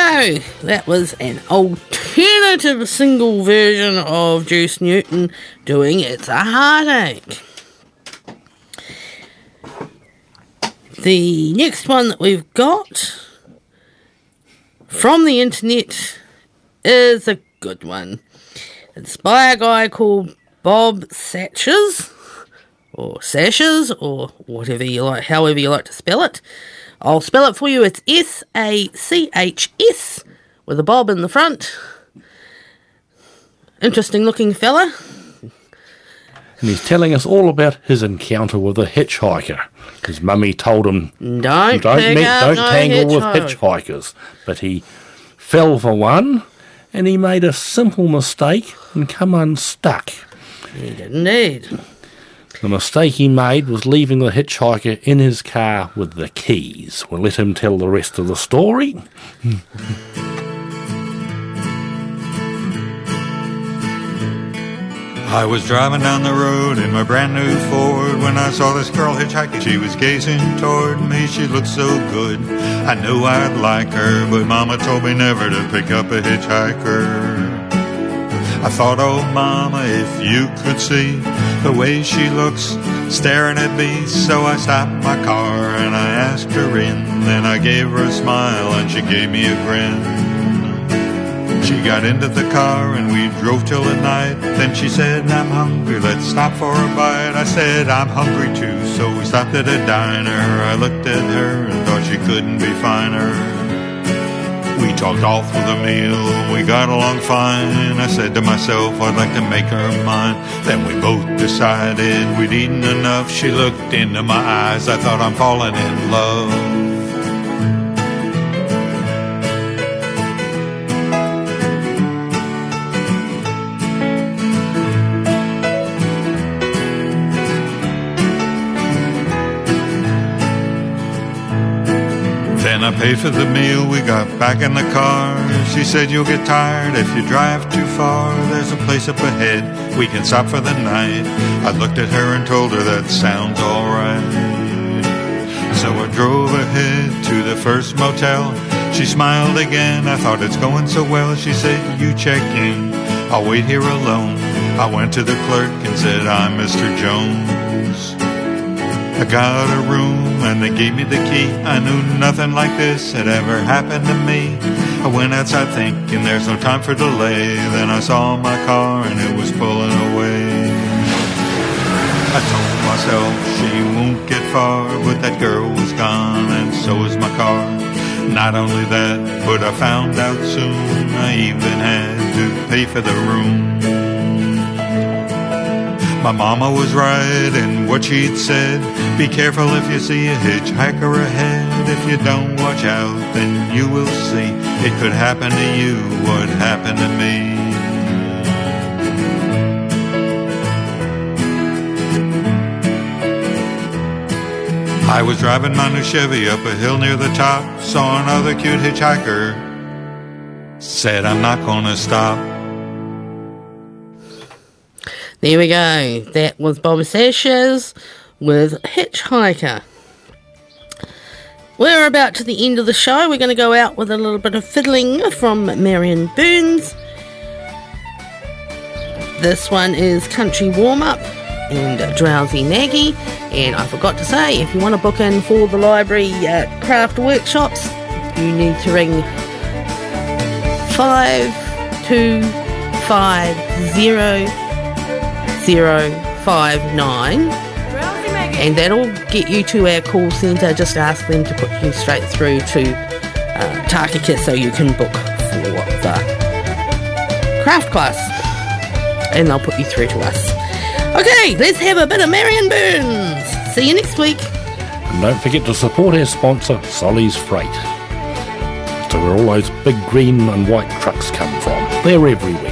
go. That was an alternative single version of Juice Newton doing It's a Heartache. The next one that we've got from the internet is a good one. It's by a guy called Bob Satches, or Sashes, or whatever you like, however you like to spell it. I'll spell it for you. It's S A C H S with a bob in the front. Interesting looking fella. And he's telling us all about his encounter with a hitchhiker. His mummy told him, don't, don't, me- don't no tangle hitchhike. with hitchhikers. But he fell for one, and he made a simple mistake and come unstuck. He didn't need. The mistake he made was leaving the hitchhiker in his car with the keys. We'll let him tell the rest of the story. I was driving down the road in my brand new Ford when I saw this girl hitchhiking. She was gazing toward me. She looked so good. I knew I'd like her, but Mama told me never to pick up a hitchhiker. I thought, oh, Mama, if you could see the way she looks staring at me. So I stopped my car and I asked her in. Then I gave her a smile and she gave me a grin. She got into the car and we drove till at night. Then she said, I'm hungry, let's stop for a bite. I said, I'm hungry too, so we stopped at a diner. I looked at her and thought she couldn't be finer. We talked all through the meal, we got along fine. I said to myself, I'd like to make her mine. Then we both decided we'd eaten enough. She looked into my eyes, I thought, I'm falling in love. I paid for the meal, we got back in the car. She said, you'll get tired if you drive too far. There's a place up ahead, we can stop for the night. I looked at her and told her that sounds alright. So I drove ahead to the first motel. She smiled again, I thought, it's going so well. She said, you check in, I'll wait here alone. I went to the clerk and said, I'm Mister Jones. I got a room and they gave me the key. I knew nothing like this had ever happened to me. I went outside thinking there's no time for delay. Then I saw my car and it was pulling away. I told myself she won't get far, but that girl was gone and so was my car. Not only that, but I found out soon I even had to pay for the room. My mama was right in what she'd said. Be careful if you see a hitchhiker ahead. If you don't watch out, then you will see it could happen to you what happened to me. I was driving my new Chevy up a hill near the top. Saw another cute hitchhiker. Said, I'm not gonna stop. There we go. That was Bob Sashes with Hitchhiker. We're about to the end of the show. We're going to go out with a little bit of fiddling from Marion Burns. This one is Country Warm Up and Drowsy Maggie. And I forgot to say, if you want to book in for the library uh, craft workshops, you need to ring five two five zero zero five nine, and that'll get you to our call centre. Just ask them to put you straight through to uh, Takaka so you can book for the craft class, and they'll put you through to us. Okay, let's have a bit of Marion Burns. See you next week. And don't forget to support our sponsor, Solly's Freight. So where all those big green and white trucks come from. They're everywhere.